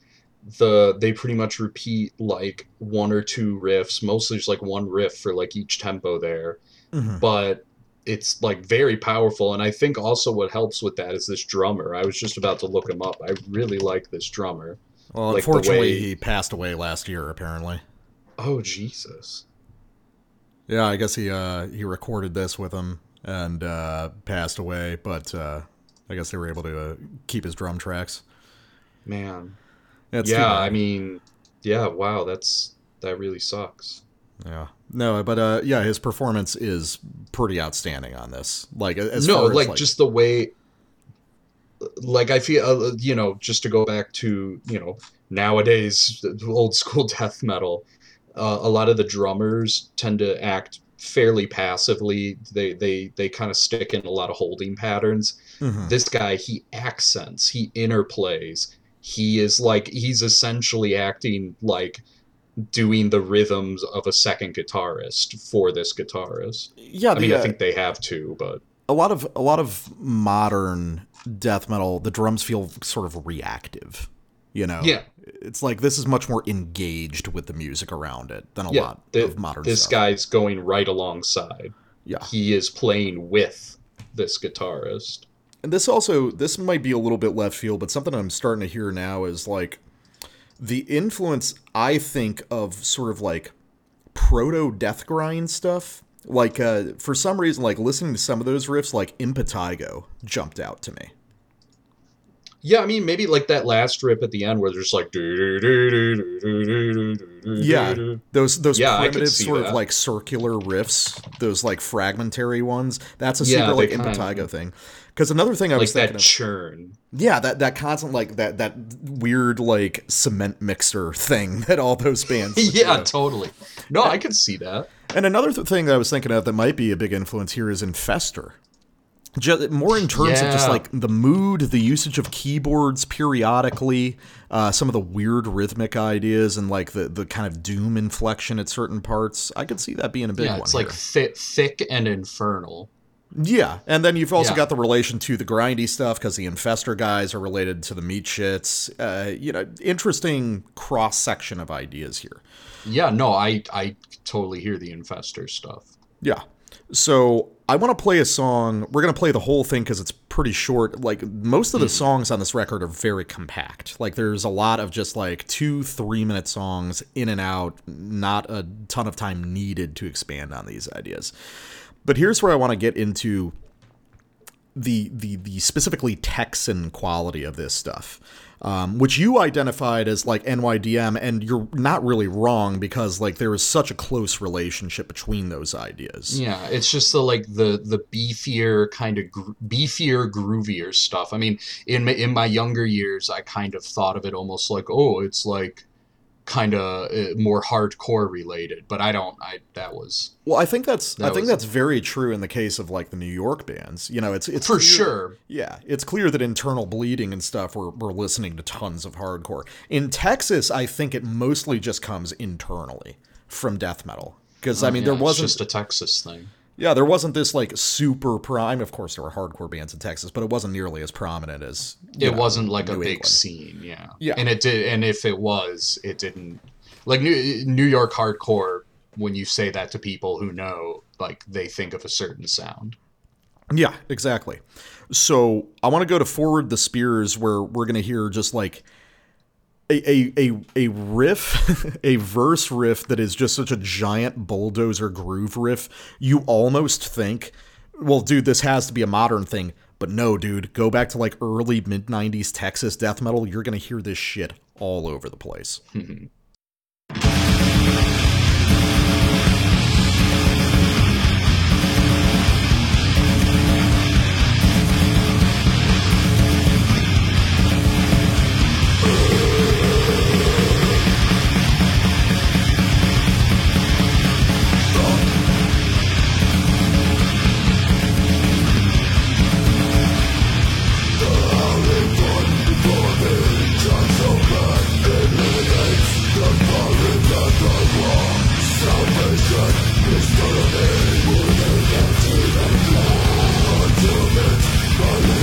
They pretty much repeat like one or two riffs, mostly just like one riff for like each tempo there. Mm-hmm. But it's like very powerful. And I think also what helps with that is this drummer. I was just about to look him up. I really like this drummer. Well, like, unfortunately, he passed away last year, apparently. Oh, Jesus. Yeah, I guess he recorded this with him and passed away, but I guess they were able to keep his drum tracks. Man. That's too bad. I mean, yeah, wow, that really sucks. Yeah. No, but his performance is pretty outstanding on this. Like, just the way, like, I feel, just to go back to, nowadays, old school death metal, a lot of the drummers tend to act fairly passively. They kind of stick in a lot of holding patterns. Mm-hmm. This guy, he accents, he interplays. He is like, he's essentially acting like doing the rhythms of a second guitarist for this guitarist. Yeah, I think they have to, but a lot of modern death metal, the drums feel sort of reactive, Yeah. It's like this is much more engaged with the music around it than a lot of modern stuff. This guy's going right alongside. Yeah. He is playing with this guitarist. And this might be a little bit left field, but something I'm starting to hear now is like the influence, I think, of sort of like proto death grind stuff. Like, for some reason, like listening to some of those riffs, like Impetigo jumped out to me. Yeah, I mean, maybe like that last rip at the end where there's like, yeah, those primitive sort of like circular riffs, those like fragmentary ones. That's a super like Impetigo thing. Because another thing I was thinking of, like that churn. Yeah, that constant like that weird like cement mixer thing that all those bands. Yeah, totally. No, I could see that. And another thing that I was thinking of that might be a big influence here is Infester. Just more in terms of just like the mood, the usage of keyboards periodically, some of the weird rhythmic ideas and like the kind of doom inflection at certain parts. I could see that being a big one. Yeah, it's like thick and infernal. Yeah, and then you've also got the relation to the grindy stuff because the Infester guys are related to the meat shits. Interesting cross-section of ideas here. Yeah, no, I totally hear the Infester stuff. Yeah. So I want to play a song. We're going to play the whole thing because it's pretty short. Like most of the songs on this record are very compact. Like there's a lot of just like 2-3-minute songs in and out. Not a ton of time needed to expand on these ideas. But here's where I want to get into the specifically Texan quality of this stuff, which you identified as like NYDM, and you're not really wrong because like there is such a close relationship between those ideas. Yeah, it's just the beefier kind of groovier stuff. I mean, in my younger years, I kind of thought of it almost like, oh, it's like kind of more hardcore related, but I think that's very true in the case of like the New York bands. It's for clear, sure. Yeah, it's clear that Internal Bleeding and stuff we're listening to tons of hardcore. In Texas, I think it mostly just comes internally from death metal because there wasn't just a Texas thing. Yeah, there wasn't this like super prime. Of course, there were hardcore bands in Texas, but it wasn't nearly as prominent as it wasn't like a big scene. Yeah, yeah, and it did. And if it was, it didn't like New York hardcore. When you say that to people who know, like they think of a certain sound. Yeah, exactly. So I want to go to Forward the Spears, where we're going to hear just like a riff, a verse riff that is just such a giant bulldozer groove riff. You almost think, well, dude, this has to be a modern thing. But no, dude, go back to like early mid-90s Texas death metal. You're going to hear this shit all over the place. Mm-hmm. It's gonna be more than empty and more. Until it's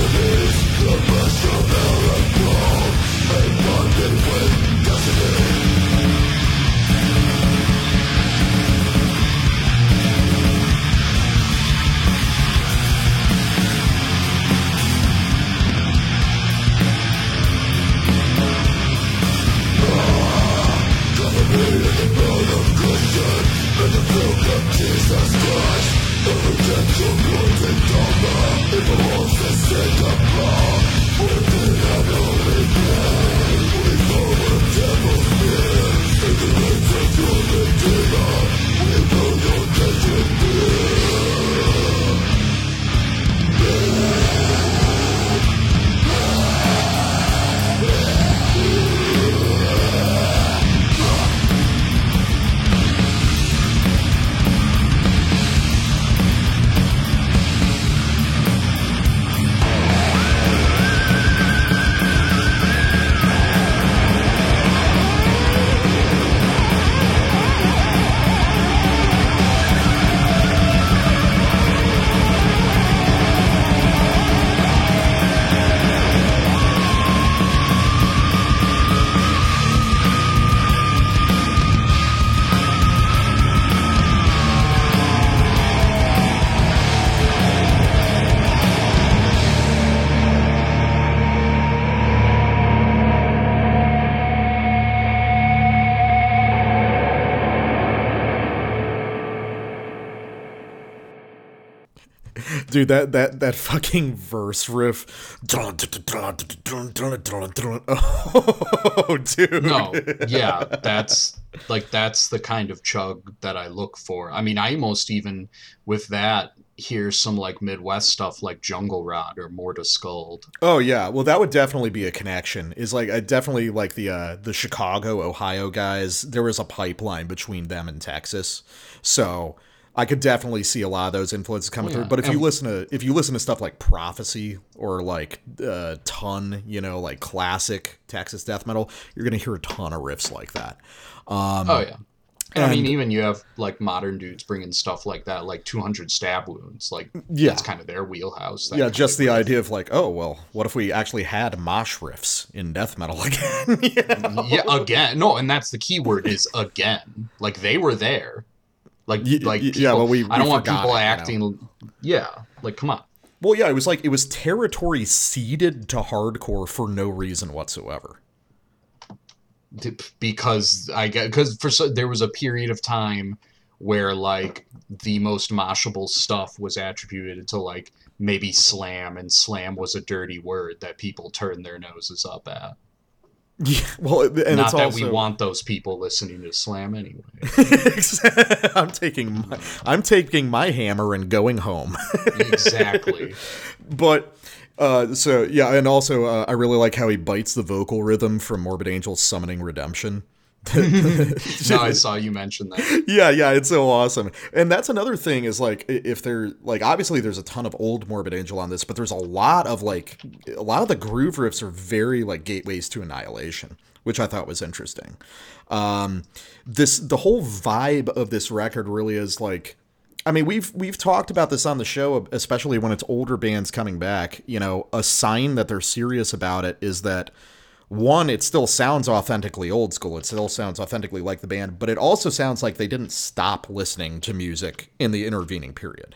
Dude, that fucking verse riff. Oh, dude. No, yeah, that's the kind of chug that I look for. I mean, I almost even with that hear some like Midwest stuff like Jungle Rod or Morta Skuld. Oh yeah, well that would definitely be a connection. Is like I definitely like the Chicago, Ohio guys. There was a pipeline between them and Texas, so. I could definitely see a lot of those influences coming through, but if you listen to stuff like Prophecy or like Ton, you know, like classic Texas death metal, you're gonna hear a ton of riffs like that. And I mean, even you have like modern dudes bringing stuff like that, like 200 Stab Wounds, like that's kind of their wheelhouse. Yeah, just the idea of like, oh well, what if we actually had mosh riffs in death metal again? Again. No, and that's the key word is again. Like they were there. I don't want people acting. You know? Yeah, like come on. Well, yeah, it was territory ceded to hardcore for no reason whatsoever. Because there was a period of time where like the most moshable stuff was attributed to like maybe slam, and slam was a dirty word that people turned their noses up at. Yeah, well, and not it's that also, we want those people listening to slam anyway. I'm taking my hammer and going home. Exactly. But so yeah, and also I really like how he bites the vocal rhythm from Morbid Angel Summoning Redemption. No, I saw you mention that. Yeah, it's so awesome. And that's another thing is like if they're like obviously there's a ton of old Morbid Angel on this, but there's a lot of the groove riffs are very like Gateways to Annihilation, which I thought was interesting. The whole vibe of this record really is like, I mean, we've talked about this on the show, especially when it's older bands coming back. You know, a sign that they're serious about it is that. One, it still sounds authentically old school. It still sounds authentically like the band, but it also sounds like they didn't stop listening to music in the intervening period,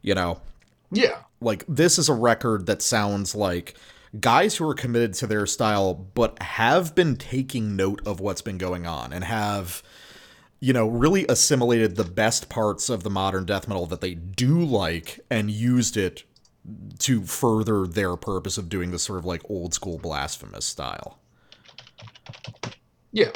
you know? Yeah. Like, this is a record that sounds like guys who are committed to their style, but have been taking note of what's been going on and have, you know, really assimilated the best parts of the modern death metal that they do like and used it to further their purpose of doing this sort of like old school blasphemous style. Yeah.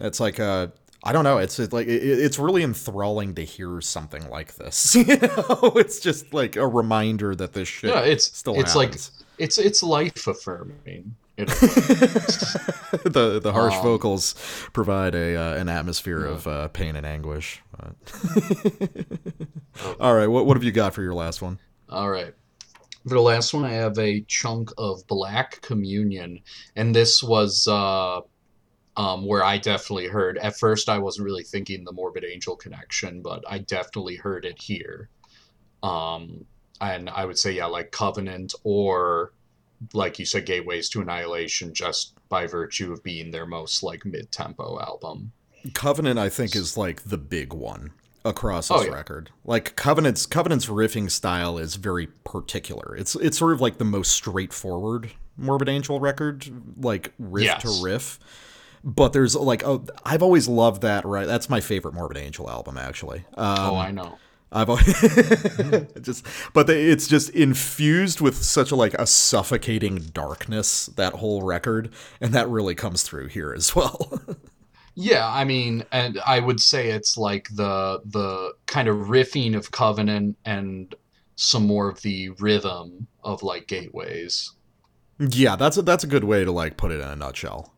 It's like, I don't know. It's really enthralling to hear something like this. You know? It's just like a reminder that this shit still happens. Like, it's life affirming. The harsh vocals provide an atmosphere of pain and anguish. All right. What have you got for your last one? All right. For the last one, I have a chunk of Black Communion. And this was where I definitely heard... At first, I wasn't really thinking the Morbid Angel connection, but I definitely heard it here. And I would say, yeah, like Covenant or, like you said, Gateways to Annihilation, just by virtue of being their most, like, mid-tempo album. Covenant, I think, is, like, the big one. Across this record, like Covenant's riffing style is very particular. It's sort of like the most straightforward Morbid Angel record, like riff to riff. But there's like, oh, I've always loved that, right? That's my favorite Morbid Angel album, actually. Oh, I know. I've just, but it's just infused with such a, like a suffocating darkness, that whole record. And that really comes through here as well. Yeah. I mean, and I would say it's like the kind of riffing of Covenant and some more of the rhythm of like Gateways. Yeah. That's a good way to like put it in a nutshell.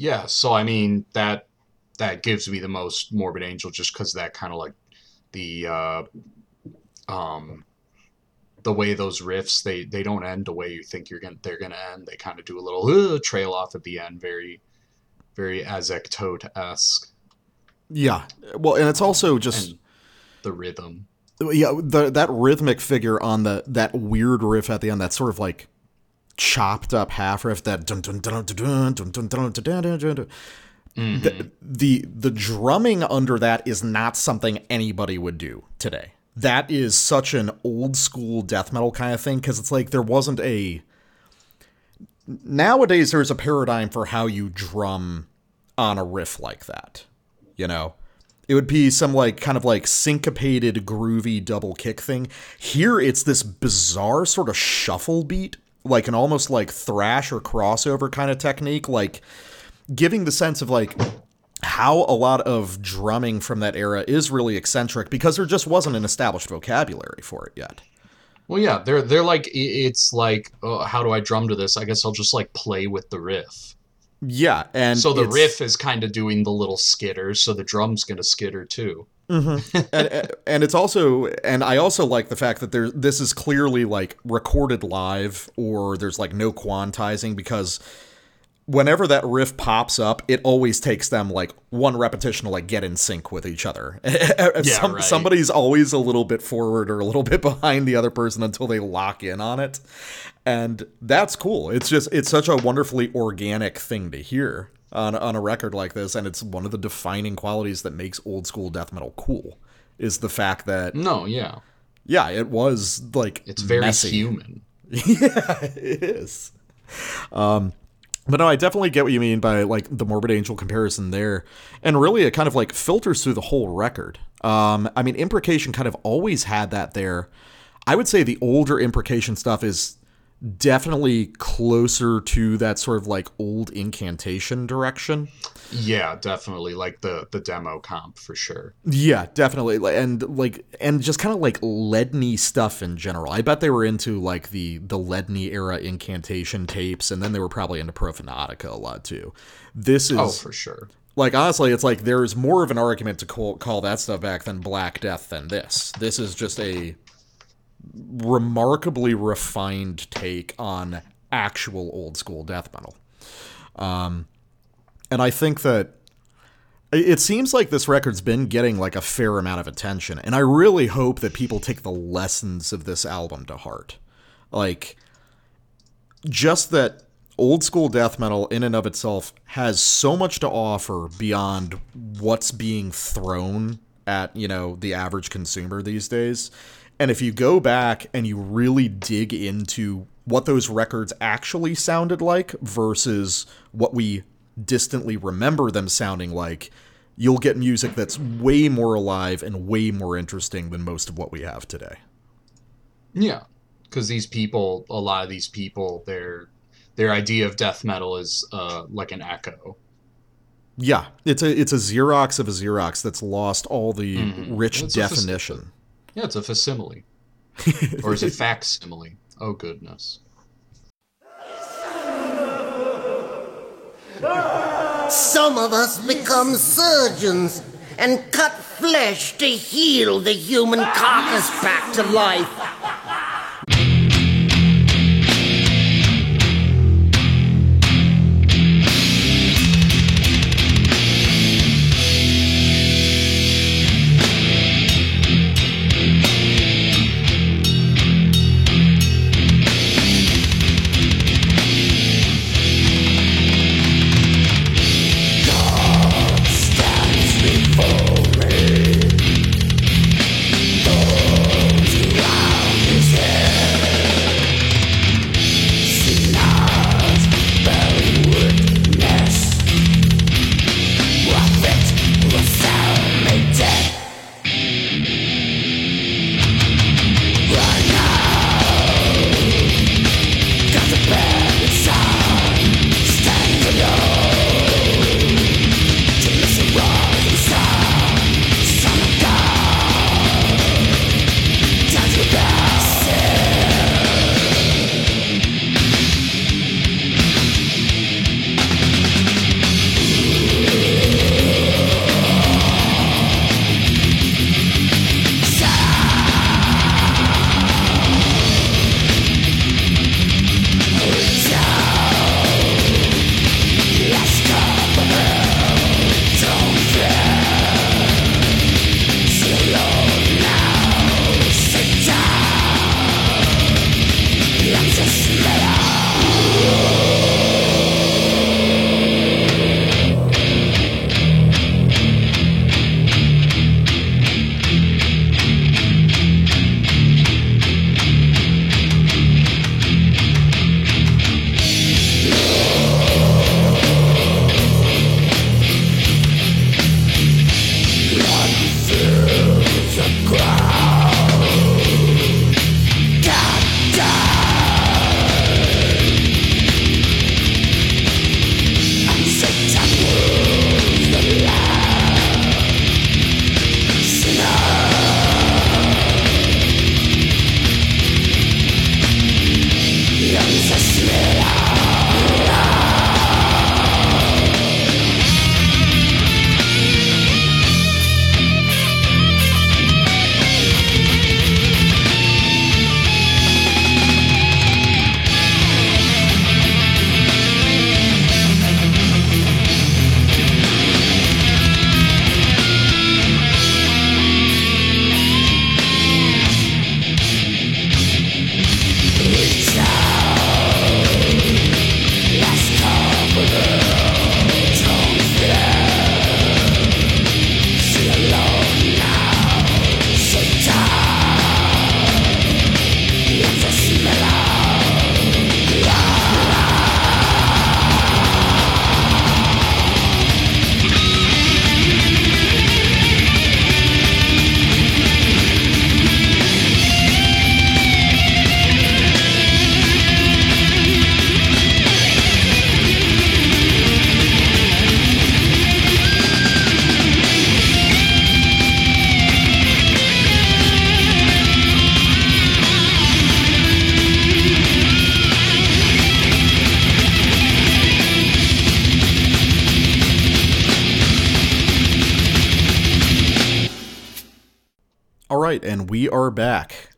Yeah, so I mean that gives me the most Morbid Angel, just because that kind of like the way those riffs they don't end the way you think they're gonna end. They kind of do a little trail off at the end, very very Azektote-esque. Yeah, well, and it's also just the rhythm. Yeah, that rhythmic figure on that weird riff at the end. That's sort of like chopped up half riff, that the drumming under that is not something anybody would do today. That is such an old school death metal kind of thing, because it's like nowadays there's a paradigm for how you drum on a riff like that. You know, it would be some like kind of like syncopated groovy double kick thing. Here it's this bizarre sort of shuffle beat, like an almost like thrash or crossover kind of technique, like giving the sense of like how a lot of drumming from that era is really eccentric, because there just wasn't an established vocabulary for it yet. Well, yeah, they're like, it's like, oh, how do I drum to this? I guess I'll just like play with the riff. Yeah. And so the riff is kind of doing the little skitter. So the drum's going to skitter too. Mm-hmm. and it's also, and I also like the fact that this is clearly like recorded live, or there's like no quantizing, because whenever that riff pops up, it always takes them like one repetition to like get in sync with each other. Yeah, right. Somebody's always a little bit forward or a little bit behind the other person until they lock in on it. And that's cool. It's just, it's such a wonderfully organic thing to hear on a record like this, and it's one of the defining qualities that makes old school death metal cool, is the fact that it was like, it's very messy. Human. Yeah, it is. But no, I definitely get what you mean by like the Morbid Angel comparison there, and really it kind of like filters through the whole record. I mean, Imprecation kind of always had that there. I would say the older Imprecation stuff is definitely closer to that sort of like old Incantation direction. Yeah, definitely. Like the demo comp for sure. Yeah, definitely. And just kind of like Ledney stuff in general. I bet they were into like the Ledney era Incantation tapes, and then they were probably into Profanatica a lot too. This is, oh, for sure. Like, honestly, it's like there's more of an argument to call that stuff back than Black Death than this. This is just a remarkably refined take on actual old school death metal. And I think that it seems like this record's been getting like a fair amount of attention. And I really hope that people take the lessons of this album to heart. Like, just that old school death metal in and of itself has so much to offer beyond what's being thrown at, you know, the average consumer these days. And if you go back and you really dig into what those records actually sounded like versus what we distantly remember them sounding like, you'll get music that's way more alive and way more interesting than most of what we have today. Yeah, because these people, a lot of these people, their idea of death metal is like an echo. Yeah, it's a Xerox of a Xerox that's lost all the rich definition. Yeah, it's a facsimile. Or is it facsimile? Oh, goodness. Some of us become surgeons and cut flesh to heal the human carcass back to life. right, and we are back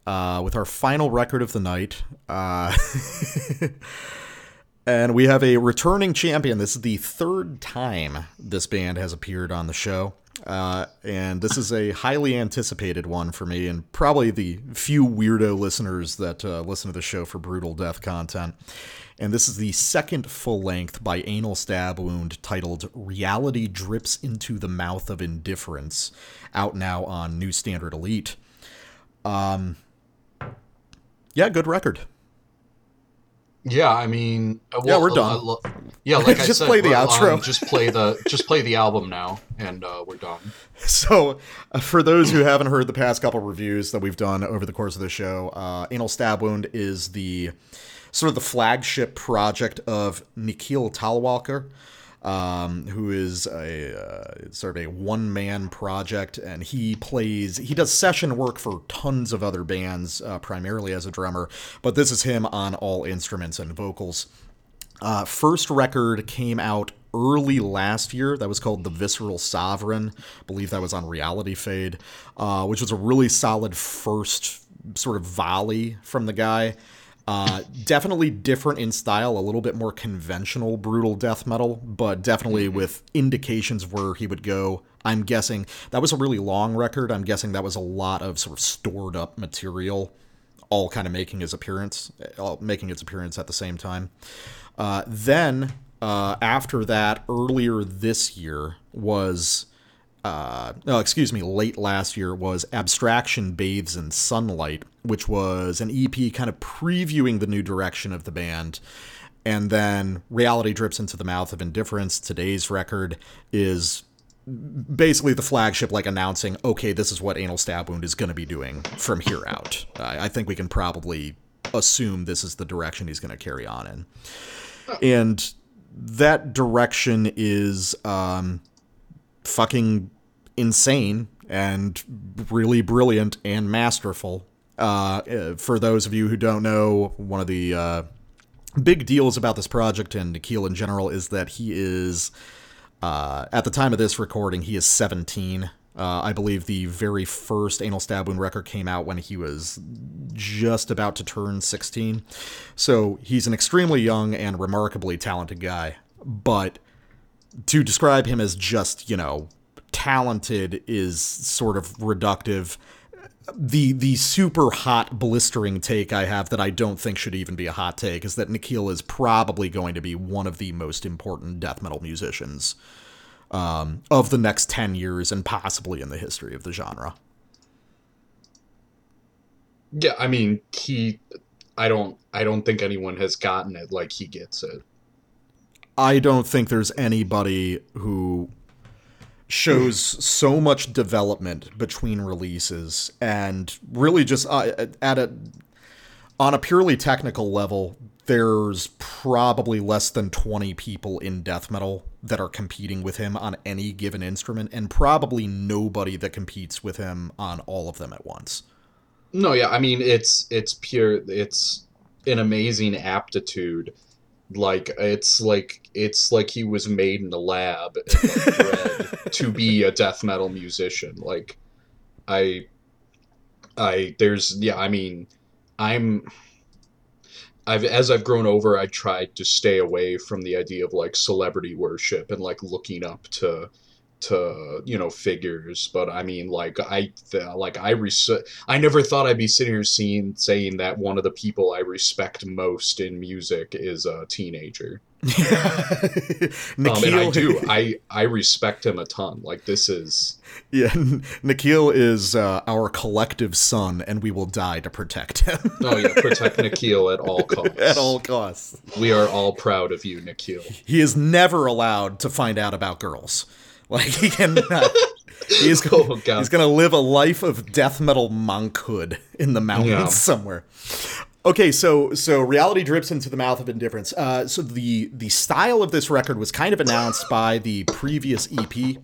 with our final record of the night. And we have a returning champion. This is the third time this band has appeared on the show. And this is a highly anticipated one for me and probably the few weirdo listeners that listen to the show for brutal death content. And this is the second full length by Anal Stab Wound titled Reality Drips Into the Mouth of Indifference, out now on New Standard Elite. Yeah, good record. Yeah, I mean, well, yeah, we're done. Yeah, like I said, just play the outro. Just play the album now, and we're done. So, for those who haven't heard the past couple reviews that we've done over the course of the show, Anal Stab Wound is the sort of the flagship project of Nikhil Talwalkar, who is a sort of a one-man project, and he does session work for tons of other bands, primarily as a drummer, but this is him on all instruments and vocals. First record came out early last year. That was called The Visceral Sovereign. I believe that was on Reality Fade, which was a really solid first sort of volley from the guy. Definitely different in style, a little bit more conventional brutal death metal, but definitely with indications of where he would go. I'm guessing that was a really long record. I'm guessing that was a lot of sort of stored up material, all kind of making its appearance at the same time. Then after that, earlier this year was... late last year was Abstraction Bathes in Sunlight, which was an EP kind of previewing the new direction of the band. And then Reality Drips Into the Mouth of Indifference, today's record, is basically the flagship, like announcing, okay, this is what Anal Stab Wound is going to be doing from here out. I think we can probably assume this is the direction he's going to carry on in. And that direction is... fucking insane and really brilliant and masterful. For those of you who don't know, one of the big deals about this project and Nikhil in general is that he is, at the time of this recording, he is 17. I believe the very first Anal Stab Wound record came out when he was just about to turn 16. So he's an extremely young and remarkably talented guy, but to describe him as just, talented is sort of reductive. The super hot, blistering take I have that I don't think should even be a hot take is that Nikhil is probably going to be one of the most important death metal musicians of the next 10 years and possibly in the history of the genre. Yeah, I mean, I don't think anyone has gotten it like he gets it. I don't think there's anybody who shows so much development between releases and really just on a purely technical level, there's probably less than 20 people in death metal that are competing with him on any given instrument, and probably nobody that competes with him on all of them at once. No, yeah, I mean, it's an amazing aptitude. It's like he was made in the lab and bred to be a death metal musician. Like, as I've grown over, I tried to stay away from the idea of like celebrity worship and like looking up to figures. But I mean, I never thought I'd be sitting here saying that one of the people I respect most in music is a teenager. And I do. I respect him a ton. Like, this is... Yeah, Nikhil is our collective son, and we will die to protect him. Oh, yeah, protect Nikhil at all costs. At all costs. We are all proud of you, Nikhil. He is never allowed to find out about girls. Like, he cannot. He's going to live a life of death metal monkhood in the mountains somewhere. Okay, so Reality Drips Into the Mouth of Indifference. So the style of this record was kind of announced by the previous EP.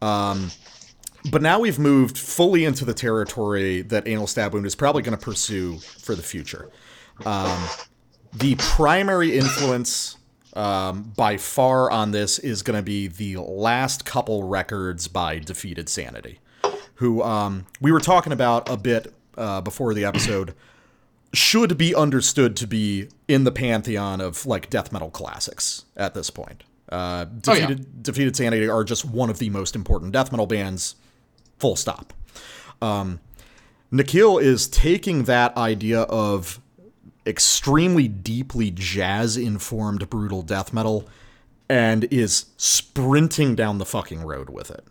But now we've moved fully into the territory that Anal Stab Wound is probably going to pursue for the future. The primary influence... by far on this is going to be the last couple records by Defeated Sanity. who we were talking about a bit before the episode, should be understood to be in the pantheon of like death metal classics at this point. Defeated Sanity are just one of the most important death metal bands, full stop. Nikhil is taking that idea of extremely deeply jazz-informed brutal death metal and is sprinting down the fucking road with it.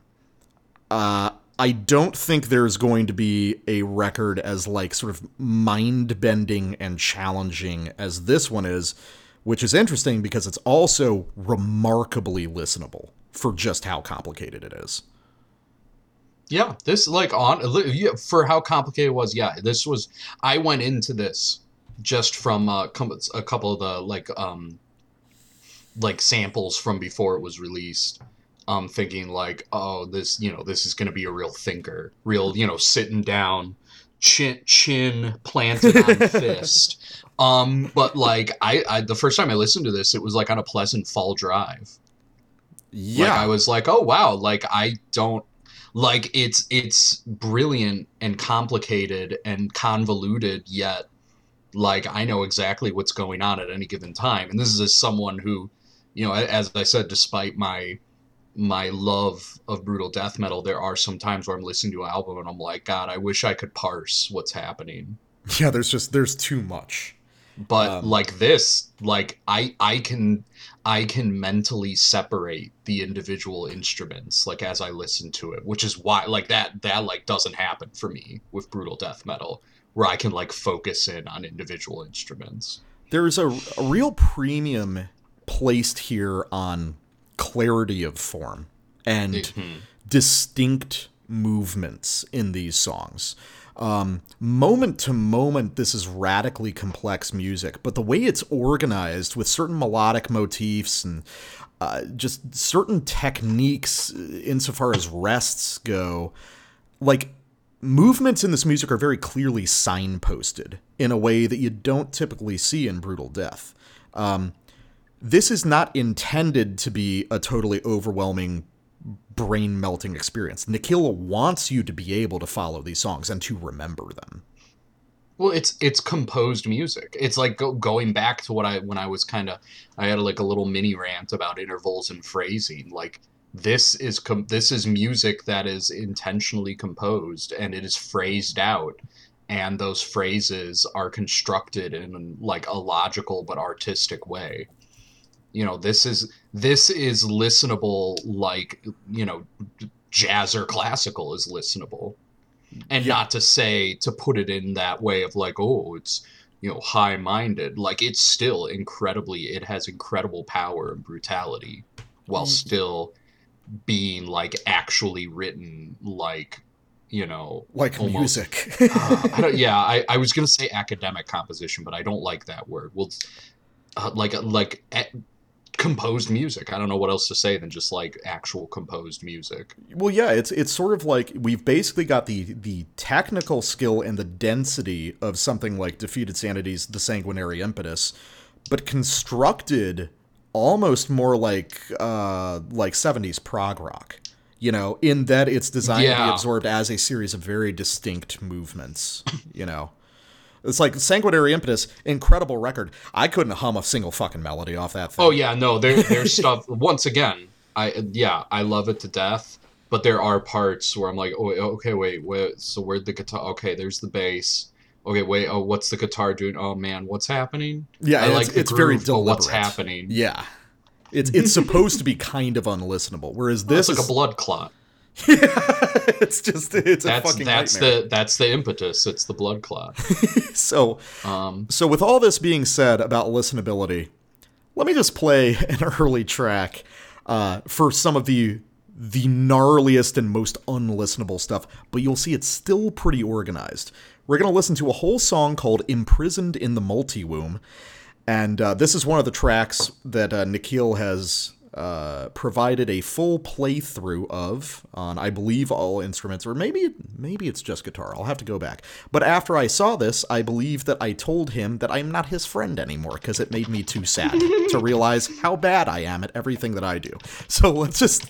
I don't think there's going to be a record as like sort of mind-bending and challenging as this one is, which is interesting because it's also remarkably listenable for just how complicated it is. Yeah, this like on for how complicated it was. Yeah, this was, I went into this just from a couple of the like samples from before it was released. Thinking like, oh, this, you know, this is going to be a real thinker, real, you know, sitting down, chin planted on fist. But like I the first time I listened to this, it was like on a pleasant fall drive. Yeah. Like, I was like, oh wow. Like I don't like it's brilliant and complicated and convoluted, yet like I know exactly what's going on at any given time. And this is someone who, you know, as I said, despite my love of brutal death metal, there are some times where I'm listening to an album and I'm like, God, I wish I could parse what's happening. Yeah, there's too much. But like this, like I can mentally separate the individual instruments like as I listen to it, which is why like that like doesn't happen for me with brutal death metal, where I can like focus in on individual instruments. There's a real premium placed here on clarity of form and distinct movements in these songs. Moment to moment, this is radically complex music, but the way it's organized with certain melodic motifs and just certain techniques insofar as rests go, like movements in this music are very clearly signposted in a way that you don't typically see in brutal death. This is not intended to be a totally overwhelming, brain-melting experience. Nikhil wants you to be able to follow these songs and to remember them. Well, it's composed music. It's like going back to what I had like a little mini rant about intervals and phrasing. Like this is music that is intentionally composed and it is phrased out. And those phrases are constructed in like a logical but artistic way. You know, this is listenable, like, you know, jazz or classical is listenable. And not to say, to put it in that way of like, oh, it's, you know, high-minded. Like, it's still it has incredible power and brutality while still being, like, actually written, like, you know. Like almost, music. I was going to say academic composition, but I don't like that word. Well, composed music. I don't know what else to say than just like actual composed music. Well, yeah, it's sort of like we've basically got the technical skill and the density of something like Defeated Sanity's The Sanguinary Impetus, but constructed almost more like 70s prog rock, you know, in that it's designed to be absorbed as a series of very distinct movements, you know. It's like Sanguinary Impetus, incredible record. I couldn't hum a single fucking melody off that thing. Oh, yeah, no, there's stuff. Once again, I love it to death, but there are parts where I'm like, oh, okay, wait, so where'd the guitar? Okay, there's the bass. Okay, wait, oh, what's the guitar doing? Oh, man, what's happening? Yeah, it's very deliberate. What's happening? Yeah. It's supposed to be kind of unlistenable, whereas this is like a blood clot. Yeah, it's a fucking nightmare. That's the impetus. It's the blood clot. So with all this being said about listenability, let me just play an early track for some of the gnarliest and most unlistenable stuff, but you'll see it's still pretty organized. We're going to listen to a whole song called Imprisoned in the Multi-Womb, and this is one of the tracks that Nikhil has provided a full playthrough of on, I believe, all instruments, or maybe it's just guitar. I'll have to go back. But after I saw this, I believe that I told him that I'm not his friend anymore because it made me too sad to realize how bad I am at everything that I do. So let's just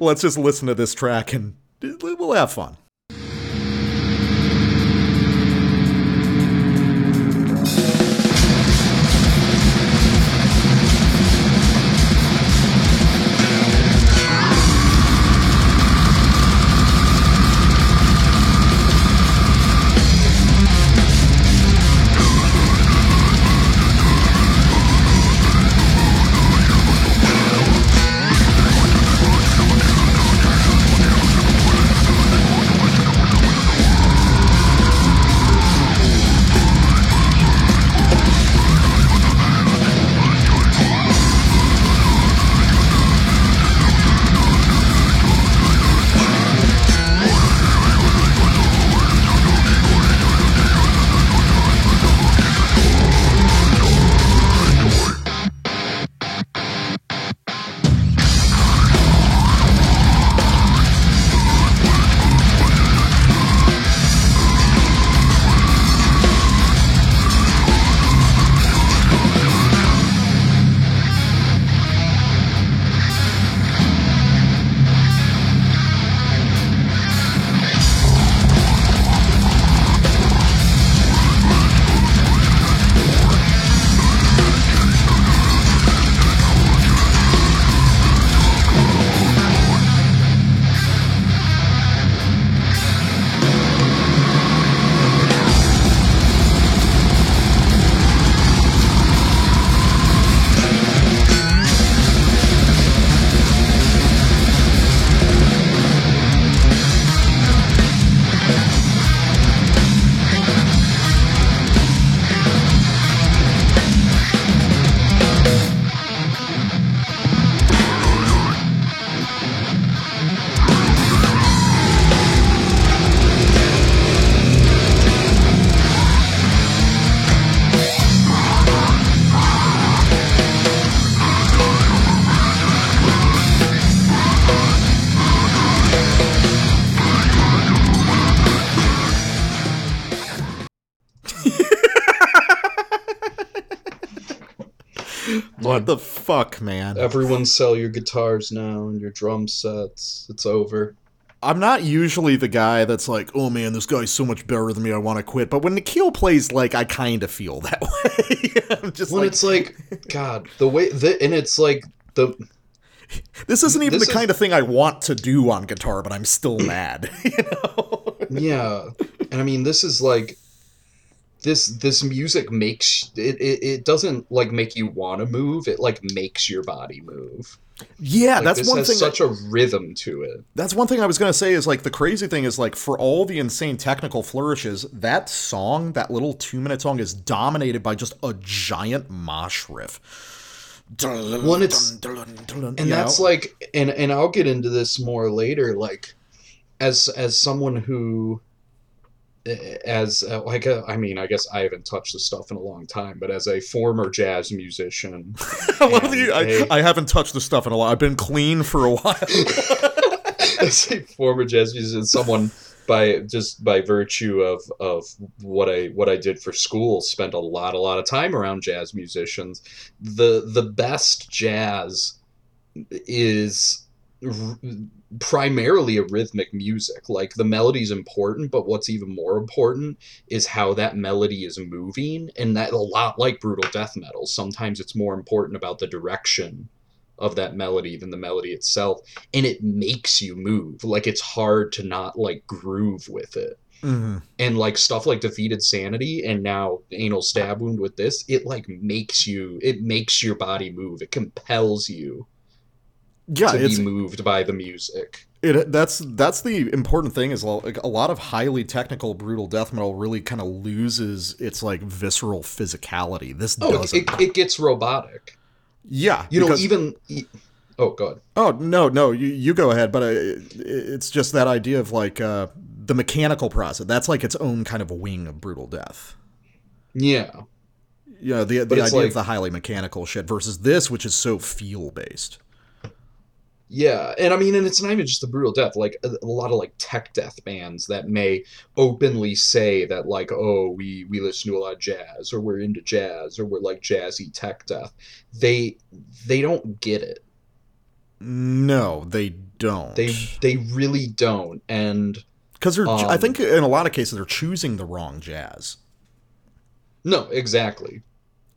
listen to this track and we'll have fun. What the fuck, man? Everyone sell your guitars now and your drum sets. It's over. I'm not usually the guy that's like, oh man, this guy's so much better than me, I want to quit. But when Nikhil plays, like, I kind of feel that way. I'm just when like... it's like, God, the way... and it's like, the... This isn't even the kind of thing I want to do on guitar, but I'm still mad. You know? Yeah. And I mean, this is like... This music makes... It doesn't, like, make you want to move. It, like, makes your body move. Yeah, like, that's one thing. This has such a rhythm to it. That's one thing I was going to say is, like, the crazy thing is, like, for all the insane technical flourishes, that song, that little 2-minute song, is dominated by just a giant mosh riff. Well, and that's, like, and I'll get into this more later, like, as someone who... I guess I haven't touched this stuff in a long time, but as a former jazz musician, I haven't touched this stuff in a while. I've been clean for a while. As a former jazz musician, someone by virtue of what I did for school, spent a lot of time around jazz musicians. The best jazz is primarily a rhythmic music. Like, the melody is important, but what's even more important is how that melody is moving. And that, a lot like brutal death metal, sometimes it's more important about the direction of that melody than the melody itself. And it makes you move. Like, it's hard to not, like, groove with it. Mm-hmm. And, like, stuff like Defeated Sanity and now Anal Stab Wound with this, it, like, makes your body move. It compels you. Yeah, it's moved by the music. That's the important thing, is like a lot of highly technical brutal death metal really kind of loses its, like, visceral physicality. This doesn't. It gets robotic. Yeah, you know, even. Oh God. Oh no, you go ahead. But it's just that idea of, like, the mechanical process. That's, like, its own kind of wing of brutal death. Yeah. Yeah, the idea, like, of the highly mechanical shit versus this, which is so feel based. Yeah, and I mean, and it's not even just the brutal death, like, a lot of, like, tech death bands that may openly say that, like, oh, we listen to a lot of jazz, or we're into jazz, or we're, like, jazzy tech death. They don't get it. No, they don't. They really don't, and... Because they're, I think in a lot of cases, they're choosing the wrong jazz. No, exactly.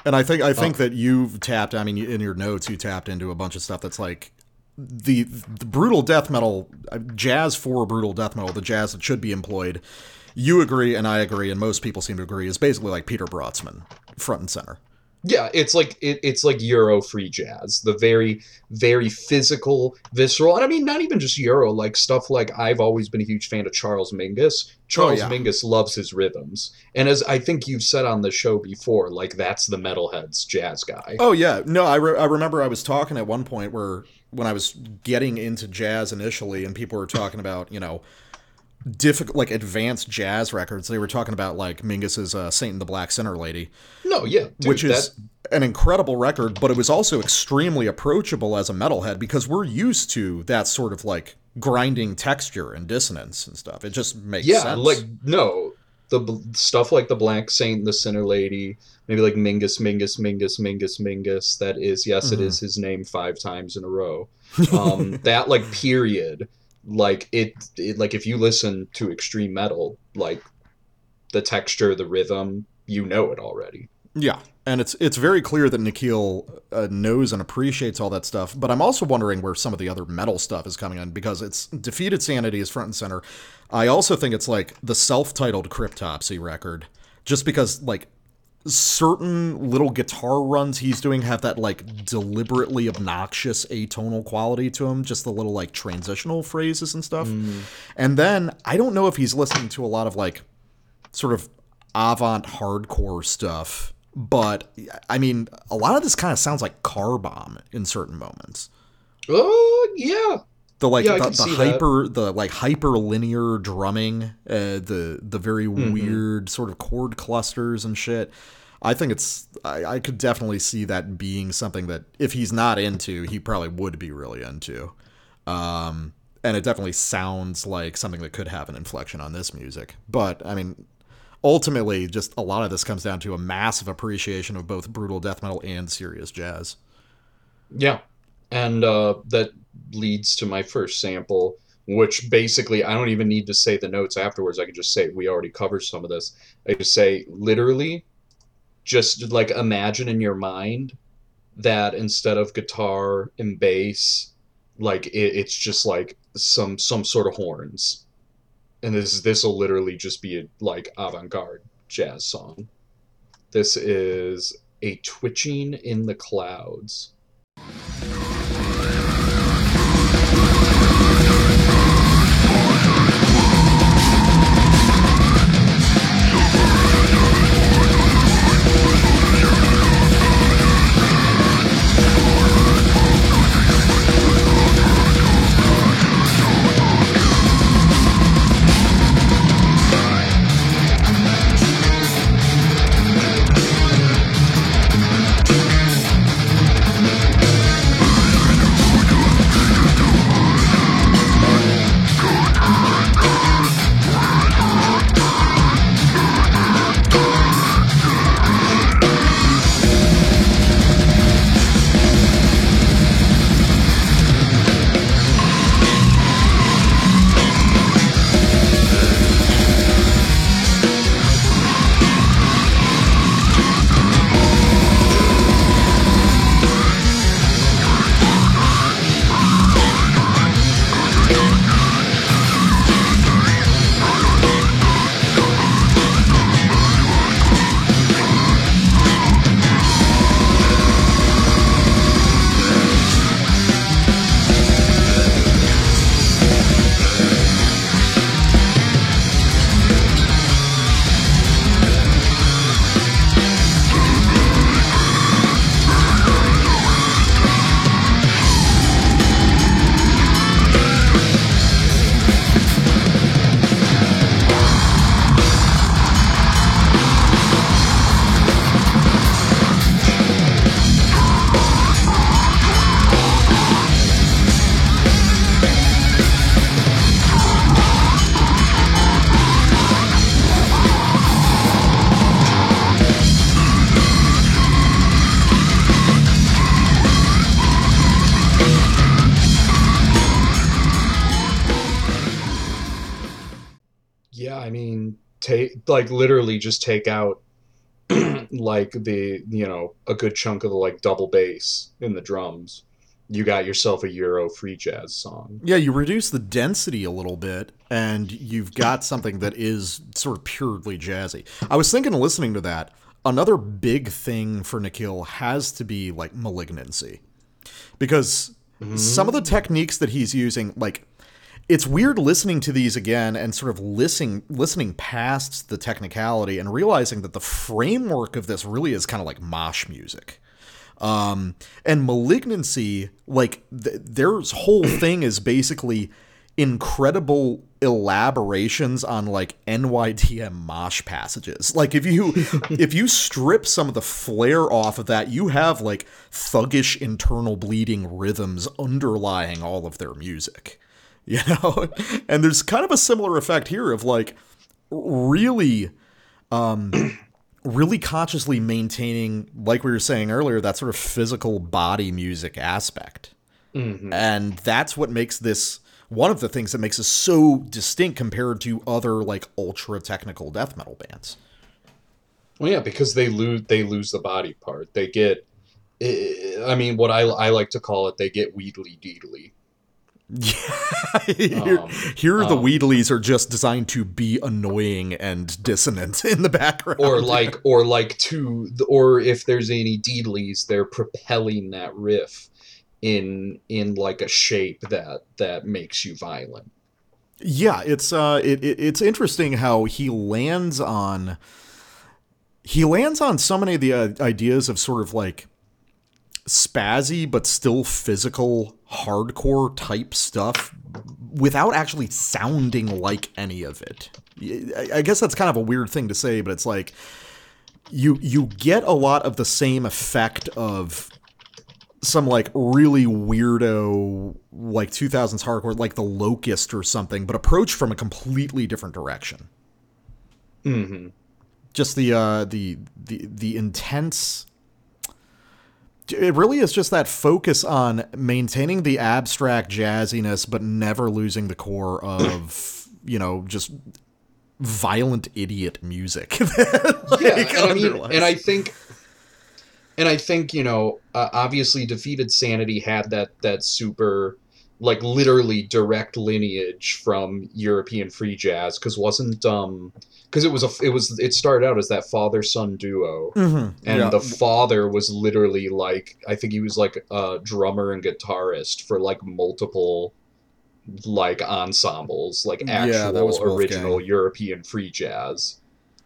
And I think that you've tapped, I mean, in your notes, you tapped into a bunch of stuff that's, like... The brutal death metal, jazz for brutal death metal, the jazz that should be employed, you agree and I agree and most people seem to agree, is basically like Peter Brotzmann, front and center. Yeah, it's like it's like Euro free jazz, the very, very physical, visceral, and I mean not even just Euro, like stuff like I've always been a huge fan of Charles Mingus. Mingus loves his rhythms, and as I think you've said on the show before, like that's the metalhead's jazz guy. Oh yeah, no, I remember I was talking at one point where when I was getting into jazz initially, and people were talking about, you know, difficult, like, advanced jazz records, they were talking about, like, Mingus's Saint and the Black Sinner Lady. No, yeah. Dude, which is an incredible record, but it was also extremely approachable as a metalhead because we're used to that sort of, like, grinding texture and dissonance and stuff. It just makes sense. Yeah, like, no. The stuff like the Black Saint and the Sinner Lady, maybe like Mingus, that is, yes, mm-hmm. It is his name 5 times in a row. That, like, period... Like it like if you listen to extreme metal, like the texture, the rhythm, you know it already. Yeah, and it's very clear that Nikhil knows and appreciates all that stuff. But I'm also wondering where some of the other metal stuff is coming in, because it's Defeated Sanity is front and center. I also think it's like the self-titled Cryptopsy record, just because like certain little guitar runs he's doing have that like deliberately obnoxious atonal quality to him, just the little like transitional phrases and stuff. Mm. And then I don't know if he's listening to a lot of like sort of avant hardcore stuff, but I mean, a lot of this kind of sounds like Car Bomb in certain moments. Oh yeah. The like hyper linear drumming, the very mm-hmm. weird sort of chord clusters and shit. I think I could definitely see that being something that if he's not into, he probably would be really into. And it definitely sounds like something that could have an inflection on this music. But I mean, ultimately, just a lot of this comes down to a massive appreciation of both brutal death metal and serious jazz. Yeah. And that leads to my first sample, which basically I don't even need to say the notes afterwards. I can just say we already covered some of this. I just say literally just like imagine in your mind that instead of guitar and bass, like it's just like some sort of horns. And this will literally just be a, like avant-garde jazz song. This is A Twitching in the Clouds. Like literally just take out like the, you know, a good chunk of the like double bass in the drums. You got yourself a Euro free jazz song. Yeah, you reduce the density a little bit and you've got something that is sort of purely jazzy. I was thinking of listening to that. Another big thing for Nikhil has to be like Malignancy, because some of the techniques that he's using, like, it's weird listening to these again and sort of listening past the technicality and realizing that the framework of this really is kind of like mosh music. And Malignancy, like their whole thing is basically incredible elaborations on like NYDM mosh passages. Like if you strip some of the flair off of that, you have like thuggish internal bleeding rhythms underlying all of their music. You know, and there's kind of a similar effect here of like really, really consciously maintaining, like we were saying earlier, that sort of physical body music aspect. Mm-hmm. And that's what makes this one of the things that makes us so distinct compared to other like ultra technical death metal bands. Well, yeah, because they lose the body part. They get, I mean, what I like to call it, they get wheedly deedly. Yeah, the Wheatleys are just designed to be annoying and dissonant in the background, or if there's any deedleys, they're propelling that riff in like a shape that makes you violent. Yeah, it's interesting how he lands on so many of the ideas of sort of like spazzy but still physical hardcore type stuff without actually sounding like any of it. I guess that's kind of a weird thing to say, but it's like you get a lot of the same effect of some like really weirdo like 2000s hardcore, like the Locust or something, but approached from a completely different direction. Mm-hmm. just the intense. It really is just that focus on maintaining the abstract jazziness, but never losing the core of, you know, just violent idiot music. That, I think, you know, obviously Defeated Sanity had that super, like, literally direct lineage from European free jazz. Cause wasn't, because it started out as that father-son duo, mm-hmm. and yeah. the father was literally like, I think he was like a drummer and guitarist for like multiple like ensembles, like actual original European free jazz,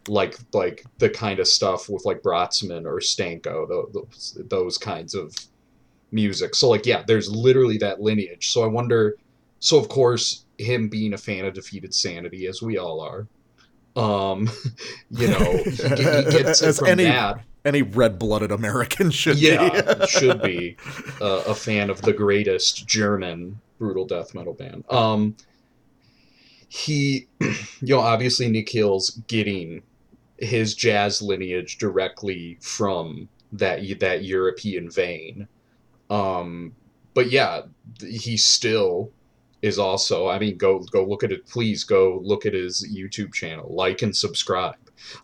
like the kind of stuff with like Bratsman or Stanko, those kinds of music. So like, yeah, there's literally that lineage. So I wonder. So of course, him being a fan of Defeated Sanity, as we all are. You know, he gets it from any red-blooded American should be. Should be a fan of the greatest German brutal death metal band. He, you know, obviously Nick Hill's getting his jazz lineage directly from that European vein. But yeah, he still is also, I mean, go look at it. Please go look at his YouTube channel, like and subscribe.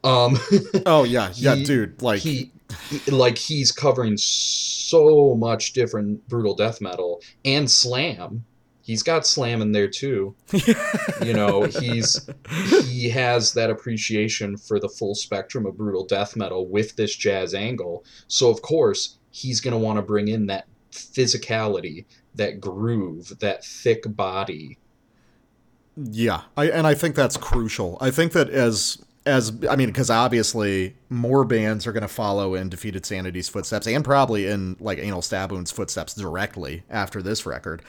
Oh yeah, dude. Like he's covering so much different brutal death metal and slam. He's got slam in there too. You know, he has that appreciation for the full spectrum of brutal death metal with this jazz angle. So of course he's gonna want to bring in that physicality, that groove, that thick body. Yeah, I think that's crucial. I think that as I mean, because obviously more bands are going to follow in Defeated Sanity's footsteps and probably in like Anal Stab Wound's footsteps directly after this record.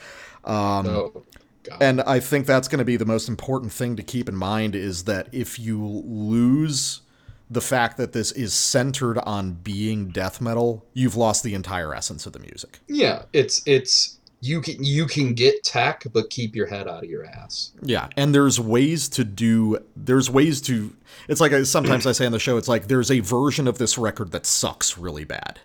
And I think that's going to be the most important thing to keep in mind, is that if you lose the fact that this is centered on being death metal, you've lost the entire essence of the music. Yeah, it's you can get tech, but keep your head out of your ass. Yeah, and there's ways to. It's like sometimes I say on the show, it's like there's a version of this record that sucks really bad.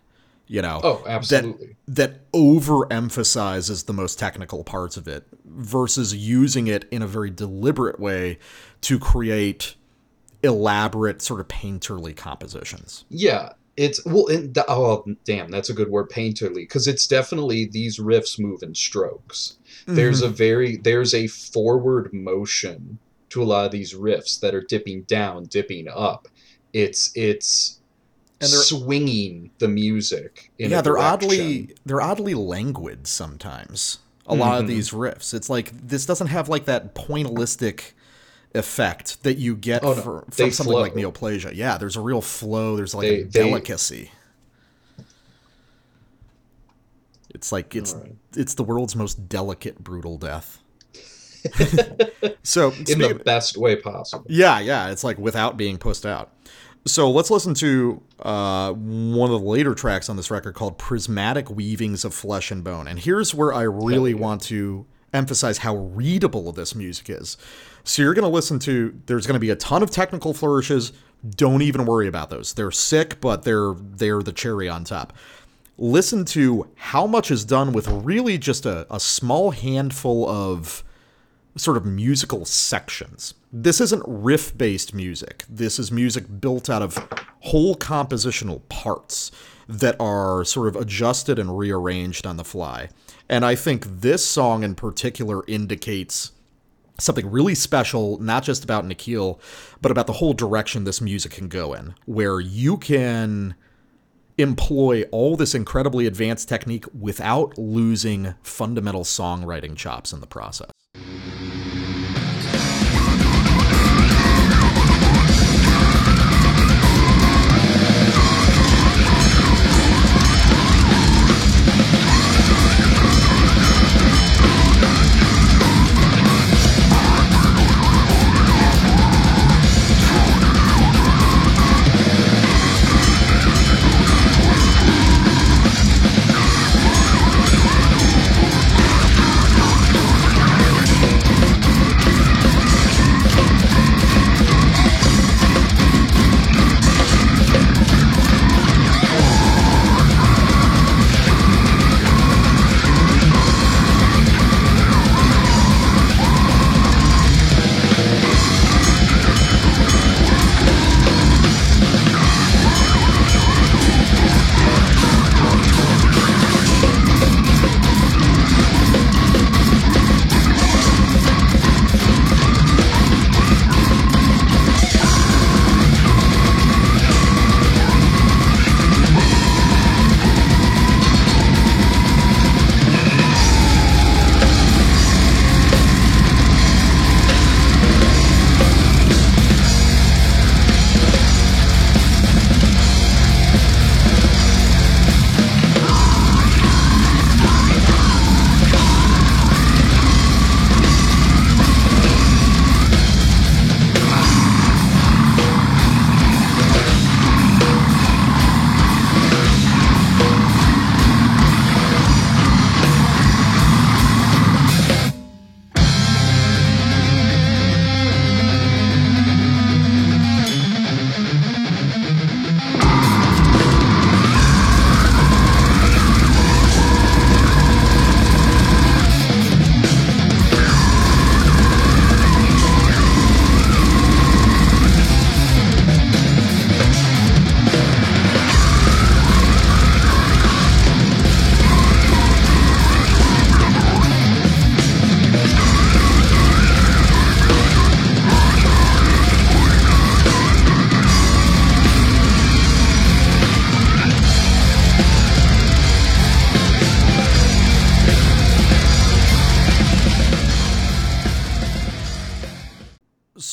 You know, oh, absolutely. That overemphasizes the most technical parts of it versus using it in a very deliberate way to create elaborate, sort of painterly compositions. Yeah. It's that's a good word, painterly, because it's definitely, these riffs move in strokes. Mm-hmm. There's a forward motion to a lot of these riffs that are dipping down, dipping up. It's and they're swinging the music in a direction. they're oddly languid sometimes. A mm-hmm. lot of these riffs, it's like this doesn't have like that pointillistic effect that you get from something flow. Like Neoplasia. Yeah, there's a real flow. There's like a delicacy. It's like it's the world's most delicate brutal death. So in the best way possible. Yeah. It's like without being pushed out. So let's listen to one of the later tracks on this record called "Prismatic Weavings of Flesh and Bone," and here's where I really want to emphasize how readable this music is. So you're going to listen to, there's going to be a ton of technical flourishes. Don't even worry about those. They're sick, but they're the cherry on top. Listen to how much is done with really just a small handful of sort of musical sections. This isn't riff-based music. This is music built out of whole compositional parts that are sort of adjusted and rearranged on the fly. And I think this song in particular indicates something really special, not just about Nikhil, but about the whole direction this music can go in, where you can employ all this incredibly advanced technique without losing fundamental songwriting chops in the process.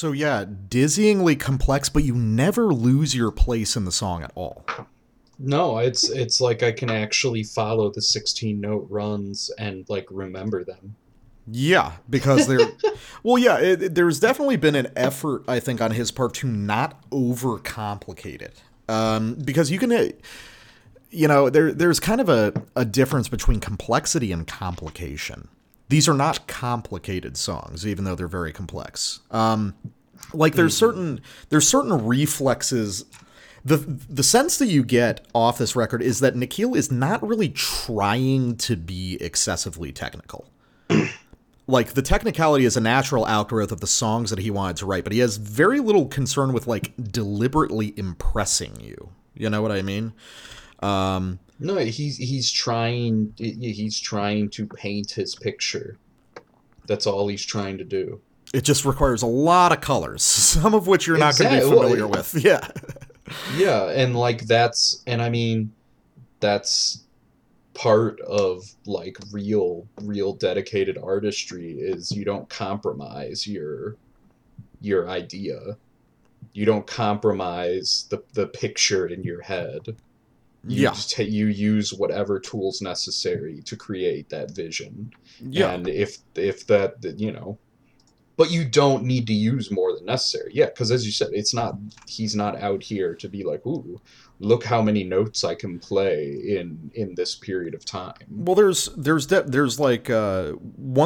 So yeah, dizzyingly complex, but you never lose your place in the song at all. No, it's like I can actually follow the 16 note runs and like remember them. Yeah, because they're well, yeah, there's definitely been an effort, I think, on his part to not overcomplicate it. Because you can, you know, there's kind of a difference between complexity and complication. These are not complicated songs, even though they're very complex. Like there's certain reflexes. The sense that you get off this record is that Nikhil is not really trying to be excessively technical. Like, the technicality is a natural outgrowth of the songs that he wanted to write, but he has very little concern with, like, deliberately impressing you. You know what I mean? No, he's trying to paint his picture. That's all he's trying to do. It just requires a lot of colors, some of which you're not going to be familiar with. Yeah. Yeah, and, like, that's part of, like, real dedicated artistry is you don't compromise your idea. You don't compromise the picture in your head. You use whatever tools necessary to create that vision. Yeah. And if that, you know, but you don't need to use more than necessary. Yeah, because as you said, he's not out here to be like, ooh, look how many notes I can play in this period of time. Well, there's one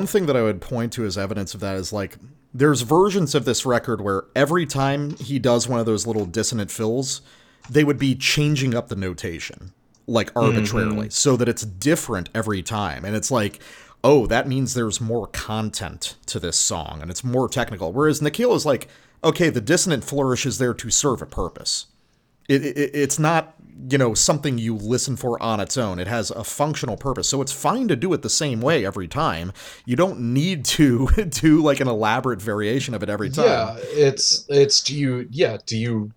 thing that I would point to as evidence of that is, like, there's versions of this record where every time he does one of those little dissonant fills, they would be changing up the notation, like, arbitrarily, so that it's different every time. And it's like, oh, that means there's more content to this song, and it's more technical. Whereas Nikhil is like, okay, the dissonant flourish is there to serve a purpose. It's not, you know, something you listen for on its own. It has a functional purpose. So it's fine to do it the same way every time. You don't need to do, like, an elaborate variation of it every time. Yeah, do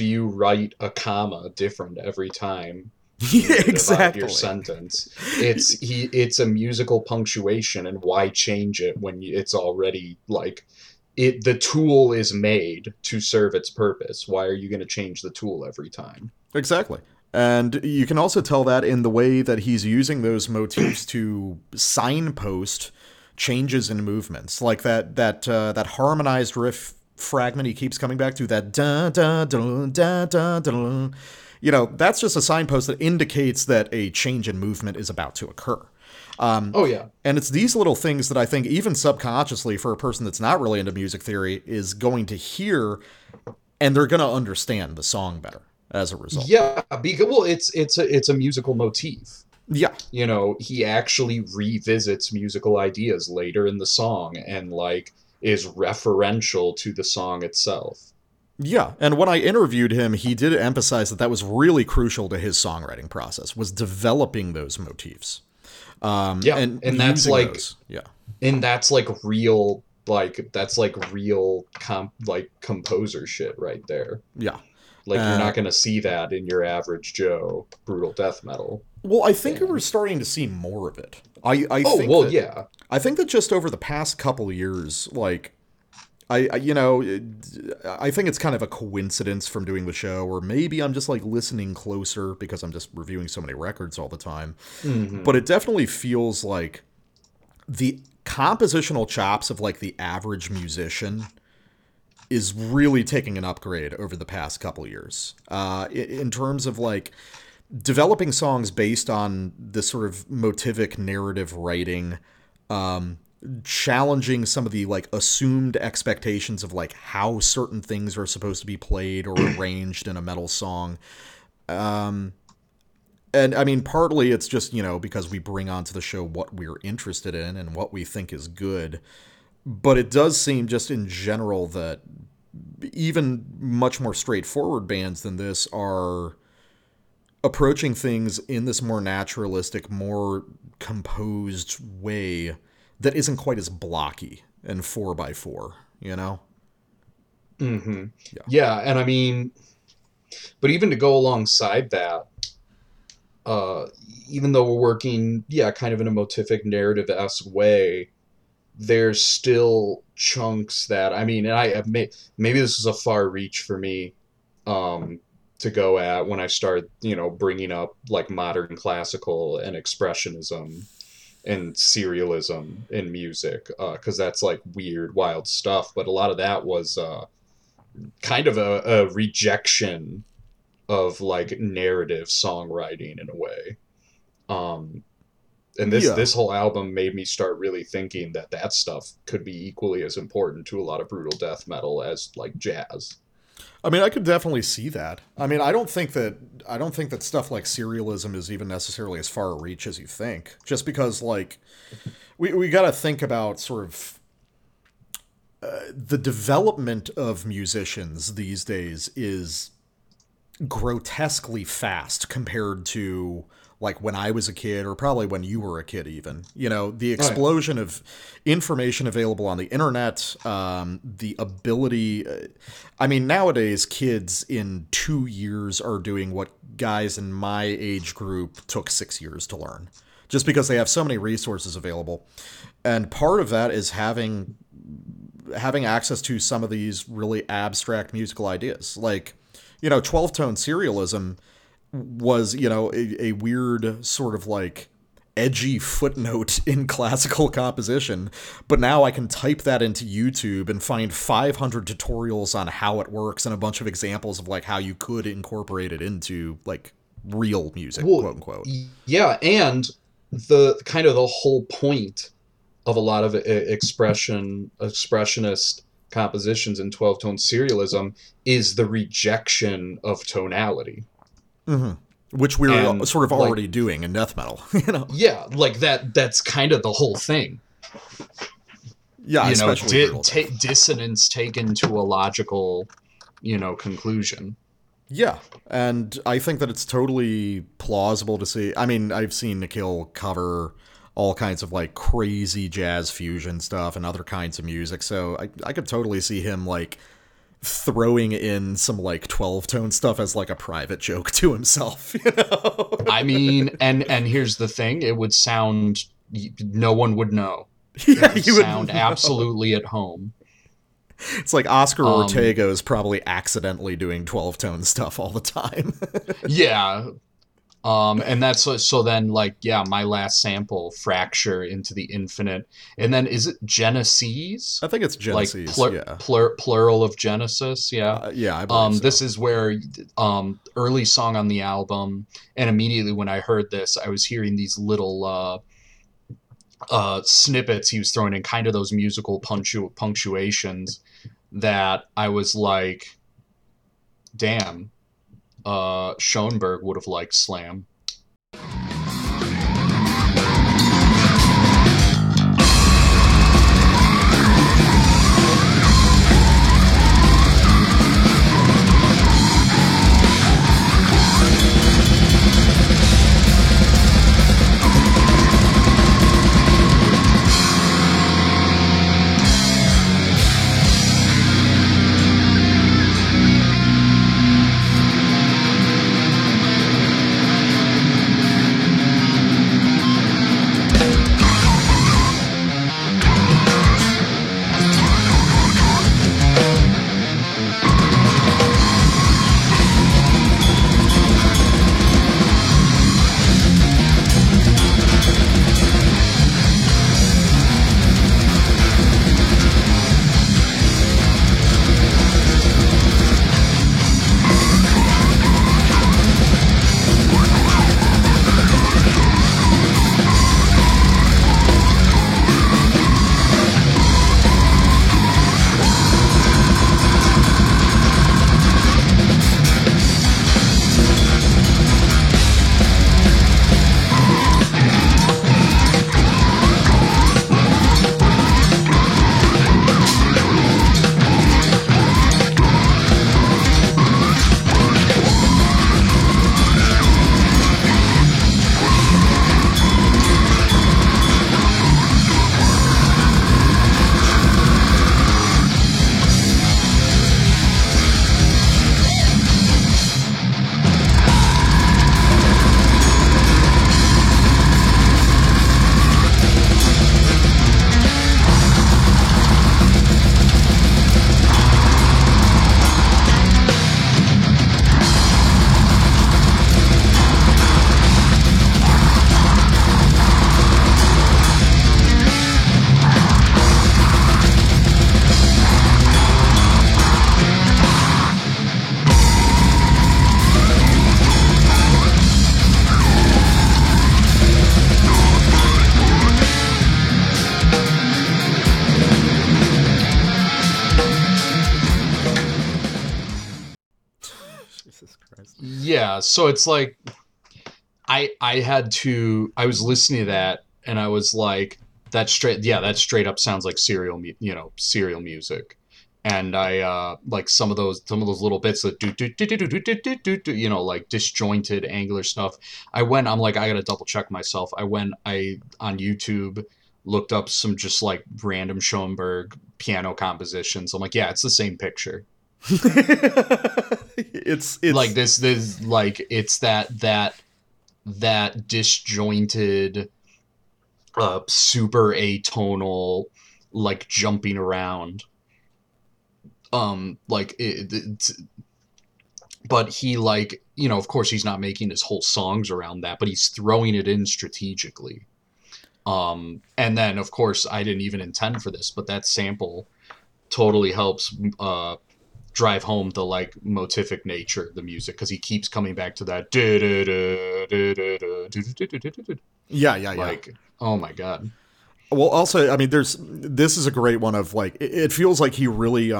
you write a comma different every time? Yeah, exactly. Your sentence. It's a musical punctuation, and why change it when it's already like it? The tool is made to serve its purpose. Why are you going to change the tool every time? Exactly. And you can also tell that in the way that he's using those motifs to signpost changes in movements, like that harmonized riff fragment he keeps coming back to, that da da da da da da. You know, that's just a signpost that indicates that a change in movement is about to occur. Oh, yeah. And it's these little things that I think even subconsciously for a person that's not really into music theory is going to hear, and they're going to understand the song better as a result. Yeah, because, well, it's a musical motif. Yeah. You know, he actually revisits musical ideas later in the song and, like, is referential to the song itself. Yeah, and when I interviewed him, he did emphasize that was really crucial to his songwriting process, was developing those motifs. And that's like those. Yeah, and that's like real, like that's like real composer shit right there. Yeah, like you're not gonna see that in your average Joe brutal death metal. Well, I think we're starting to see more of it. I think that just over the past couple years, like. I think it's kind of a coincidence from doing the show, or maybe I'm just, like, listening closer because I'm just reviewing so many records all the time. Mm-hmm. But it definitely feels like the compositional chops of, like, the average musician is really taking an upgrade over the past couple years. In terms of, like, developing songs based on this sort of motivic narrative writing, challenging some of the, like, assumed expectations of, like, how certain things are supposed to be played or arranged in a metal song. And I mean, partly it's just, you know, because we bring onto the show what we're interested in and what we think is good. But it does seem just in general that even much more straightforward bands than this are approaching things in this more naturalistic, more composed way that isn't quite as blocky and 4x4, you know? Mm-hmm. Yeah, and I mean, but even to go alongside that, even though we're working, yeah, kind of in a motific narrative-esque way, there's still chunks that, I mean, and I admit, maybe this is a far reach for me to go at when I start, you know, bringing up like modern classical and expressionism and serialism in music, because that's like weird, wild stuff. But a lot of that was kind of a rejection of like narrative songwriting in a way. And this, this whole album made me start really thinking that that stuff could be equally as important to a lot of brutal death metal as like jazz. I mean, I could definitely see that. I mean, I don't think that stuff like serialism is even necessarily as far a reach as you think, just because like we got to think about sort of the development of musicians these days is grotesquely fast compared to like when I was a kid, or probably when you were a kid even. You know, the explosion of information available on the internet, the ability... I mean, nowadays, kids in 2 years are doing what guys in my age group took 6 years to learn, just because they have so many resources available. And part of that is having access to some of these really abstract musical ideas. Like, you know, 12-tone serialism... was, you know, a weird sort of like edgy footnote in classical composition, but now I can type that into YouTube and find 500 tutorials on how it works and a bunch of examples of like how you could incorporate it into like real music, well, quote unquote. Yeah, and the kind of the whole point of a lot of expressionist compositions in 12-tone serialism is the rejection of tonality. Mm-hmm. Which we're sort of already like, doing in death metal, you know? Yeah, like that's kind of the whole thing. Yeah, you know, dissonance taken to a logical, you know, conclusion. Yeah, and I think that it's totally plausible to see. I mean, I've seen Nikhil cover all kinds of like crazy jazz fusion stuff and other kinds of music, so I could totally see him like throwing in some like 12-tone stuff as like a private joke to himself, you know? I mean, and here's the thing, it would sound, no one would know. Yeah, it would sound absolutely at home. It's like Oscar Ortega is probably accidentally doing 12-tone stuff all the time. Yeah. And that's so then like, yeah, my last sample, Fracture into the Infinite, and then is it Genesis? I think it's Genesis, like plural of Genesis. Yeah. Yeah. I believe so. This is where, early song on the album. And immediately when I heard this, I was hearing these little, snippets he was throwing in, kind of those musical punctuations that I was like, damn. Schoenberg would have liked Slam. Yeah, so it's like I was listening to that and I was like, that straight up sounds like serial music. And I like some of those little bits that do like disjointed angular stuff. I gotta double check myself. I on YouTube looked up some just like random Schoenberg piano compositions. I'm like, yeah, it's the same picture. it's like this like it's that disjointed super atonal like jumping around. But he like, you know, of course he's not making his whole songs around that, but he's throwing it in strategically. And then of course I didn't even intend for this, but that sample totally helps, drive home the like motific nature of the music. Cause he keeps coming back to that. Yeah. Like, oh my God. Well, also, I mean, this is a great one of like, it feels like he really,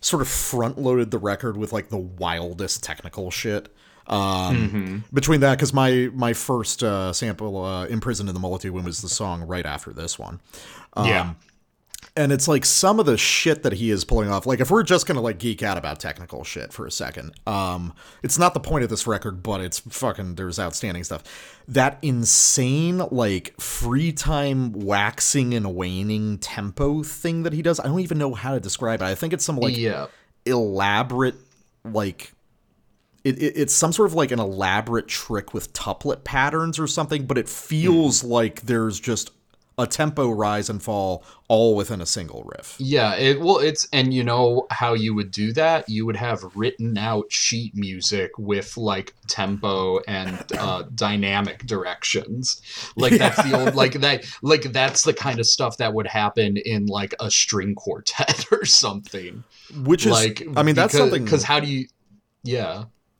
sort of front loaded the record with like the wildest technical shit. Between that, because my first sample, Imprisoned in the Multitude, was the song right after this one. Yeah. And it's like some of the shit that he is pulling off. Like if we're just going to like geek out about technical shit for a second, it's not the point of this record, but it's fucking, there's outstanding stuff. That insane, like free time waxing and waning tempo thing that he does. I don't even know how to describe it. I think it's some like elaborate, like it's some sort of like an elaborate trick with tuplet patterns or something, but it feels like there's just a tempo rise and fall all within a single riff. Yeah, and you know how you would do that? You would have written out sheet music with like tempo and dynamic directions. Like that's the old that's the kind of stuff that would happen in like a string quartet or something. Which is that's something, because how do you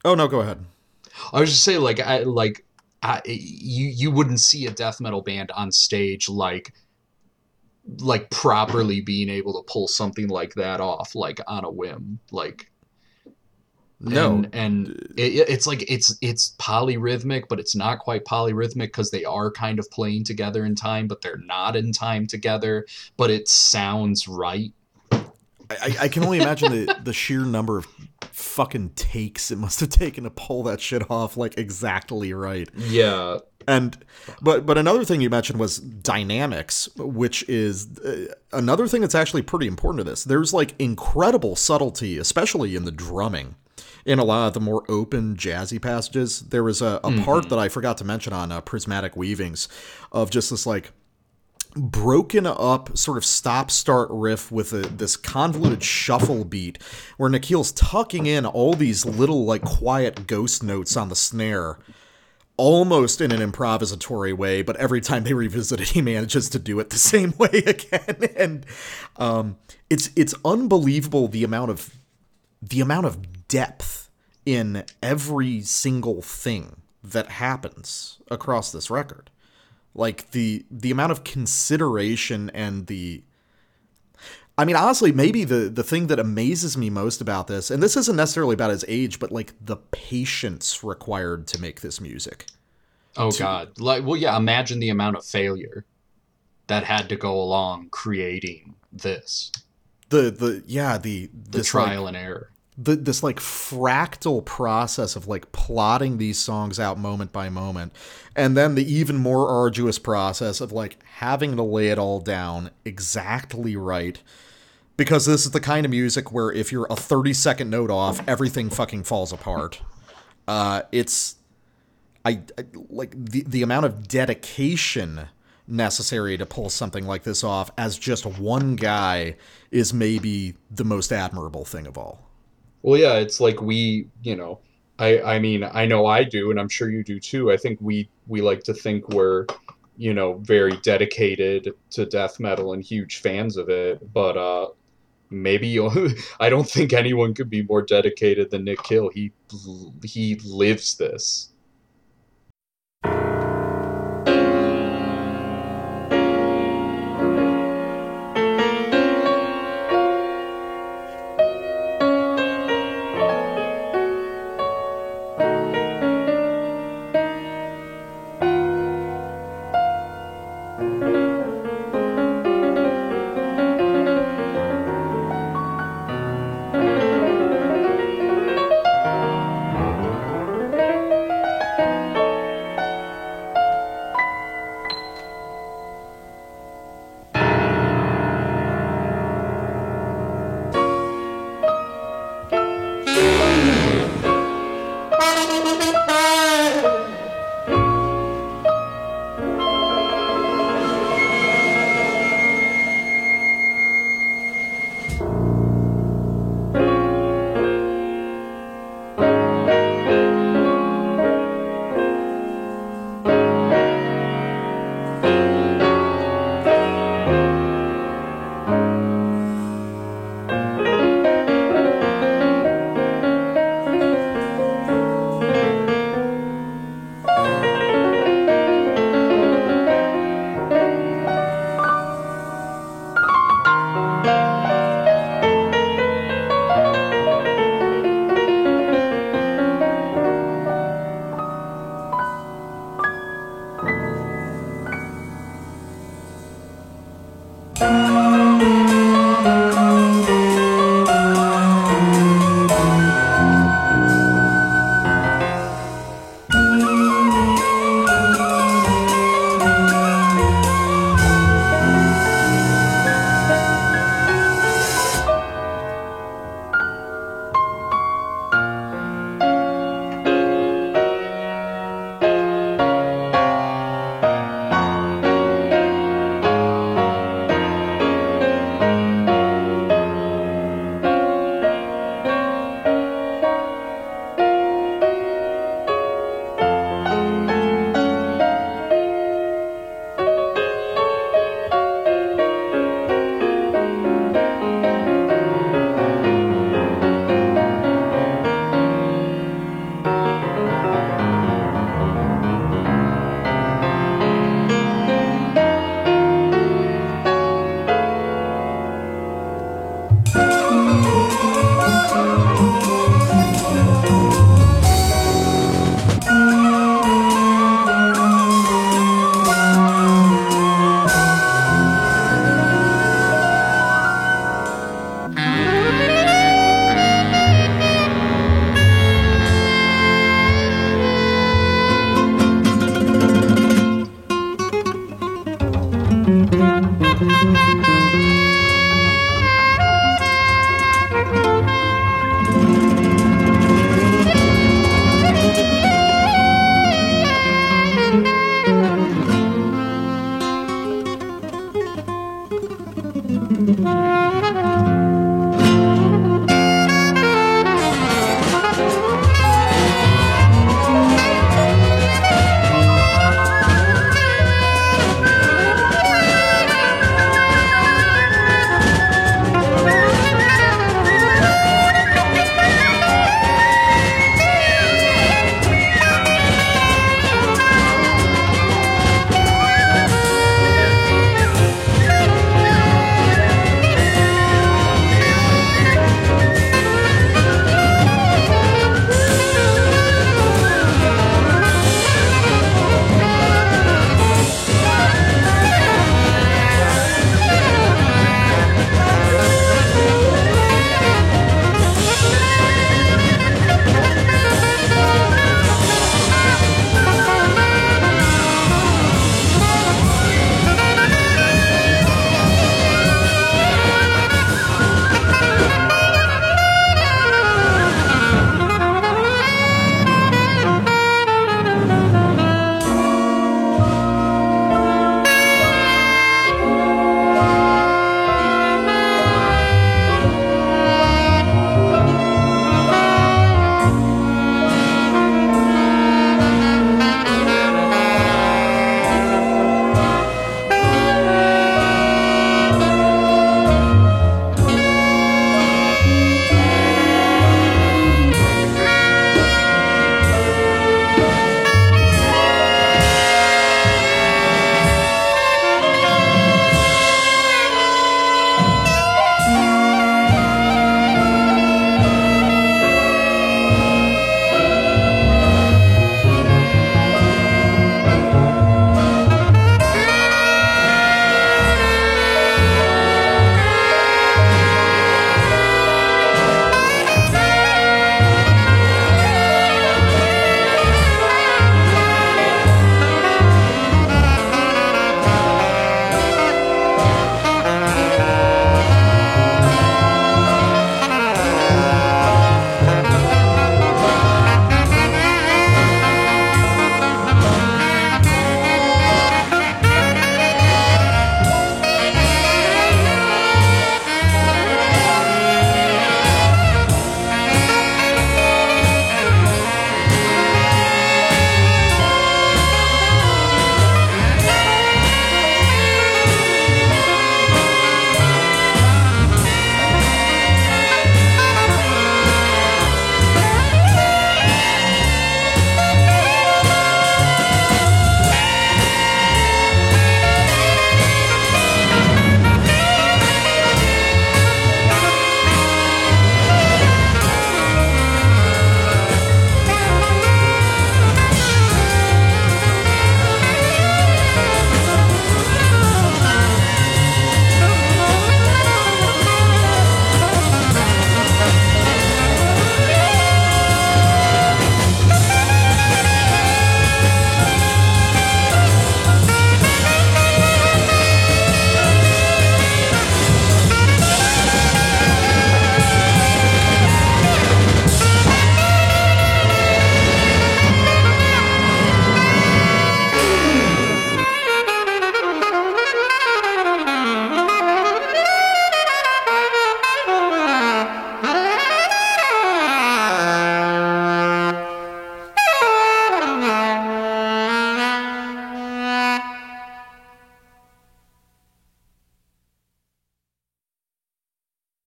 Oh no, go ahead. I was just saying you wouldn't see a death metal band on stage like properly being able to pull something like that off, like on a whim, like no. And it's like it's polyrhythmic, but it's not quite polyrhythmic because they are kind of playing together in time, but they're not in time together. But it sounds right. I can only imagine the sheer number of fucking takes it must have taken to pull that shit off like exactly right. Yeah. And but another thing you mentioned was dynamics, which is another thing that's actually pretty important to this. There's like incredible subtlety, especially in the drumming. In a lot of the more open jazzy passages, there was a part that I forgot to mention on Prismatic Weavings of just this like broken up sort of stop-start riff with this convoluted shuffle beat where Nikhil's tucking in all these little like quiet ghost notes on the snare almost in an improvisatory way, but every time they revisit it he manages to do it the same way again. And it's unbelievable the amount of depth in every single thing that happens across this record. Like the amount of consideration and honestly, maybe the thing that amazes me most about this, and this isn't necessarily about his age, but like the patience required to make this music. God. Imagine the amount of failure that had to go along creating this. The trial and error. This like fractal process of like plotting these songs out moment by moment, and then the even more arduous process of like having to lay it all down exactly right, because this is the kind of music where if you're a 30-second note off, everything fucking falls apart. It's like the amount of dedication necessary to pull something like this off as just one guy is maybe the most admirable thing of all. Well, yeah, it's like I know I do, and I'm sure you do too. I think we like to think we're, very dedicated to death metal and huge fans of it. But I don't think anyone could be more dedicated than Nick Hill. He lives this.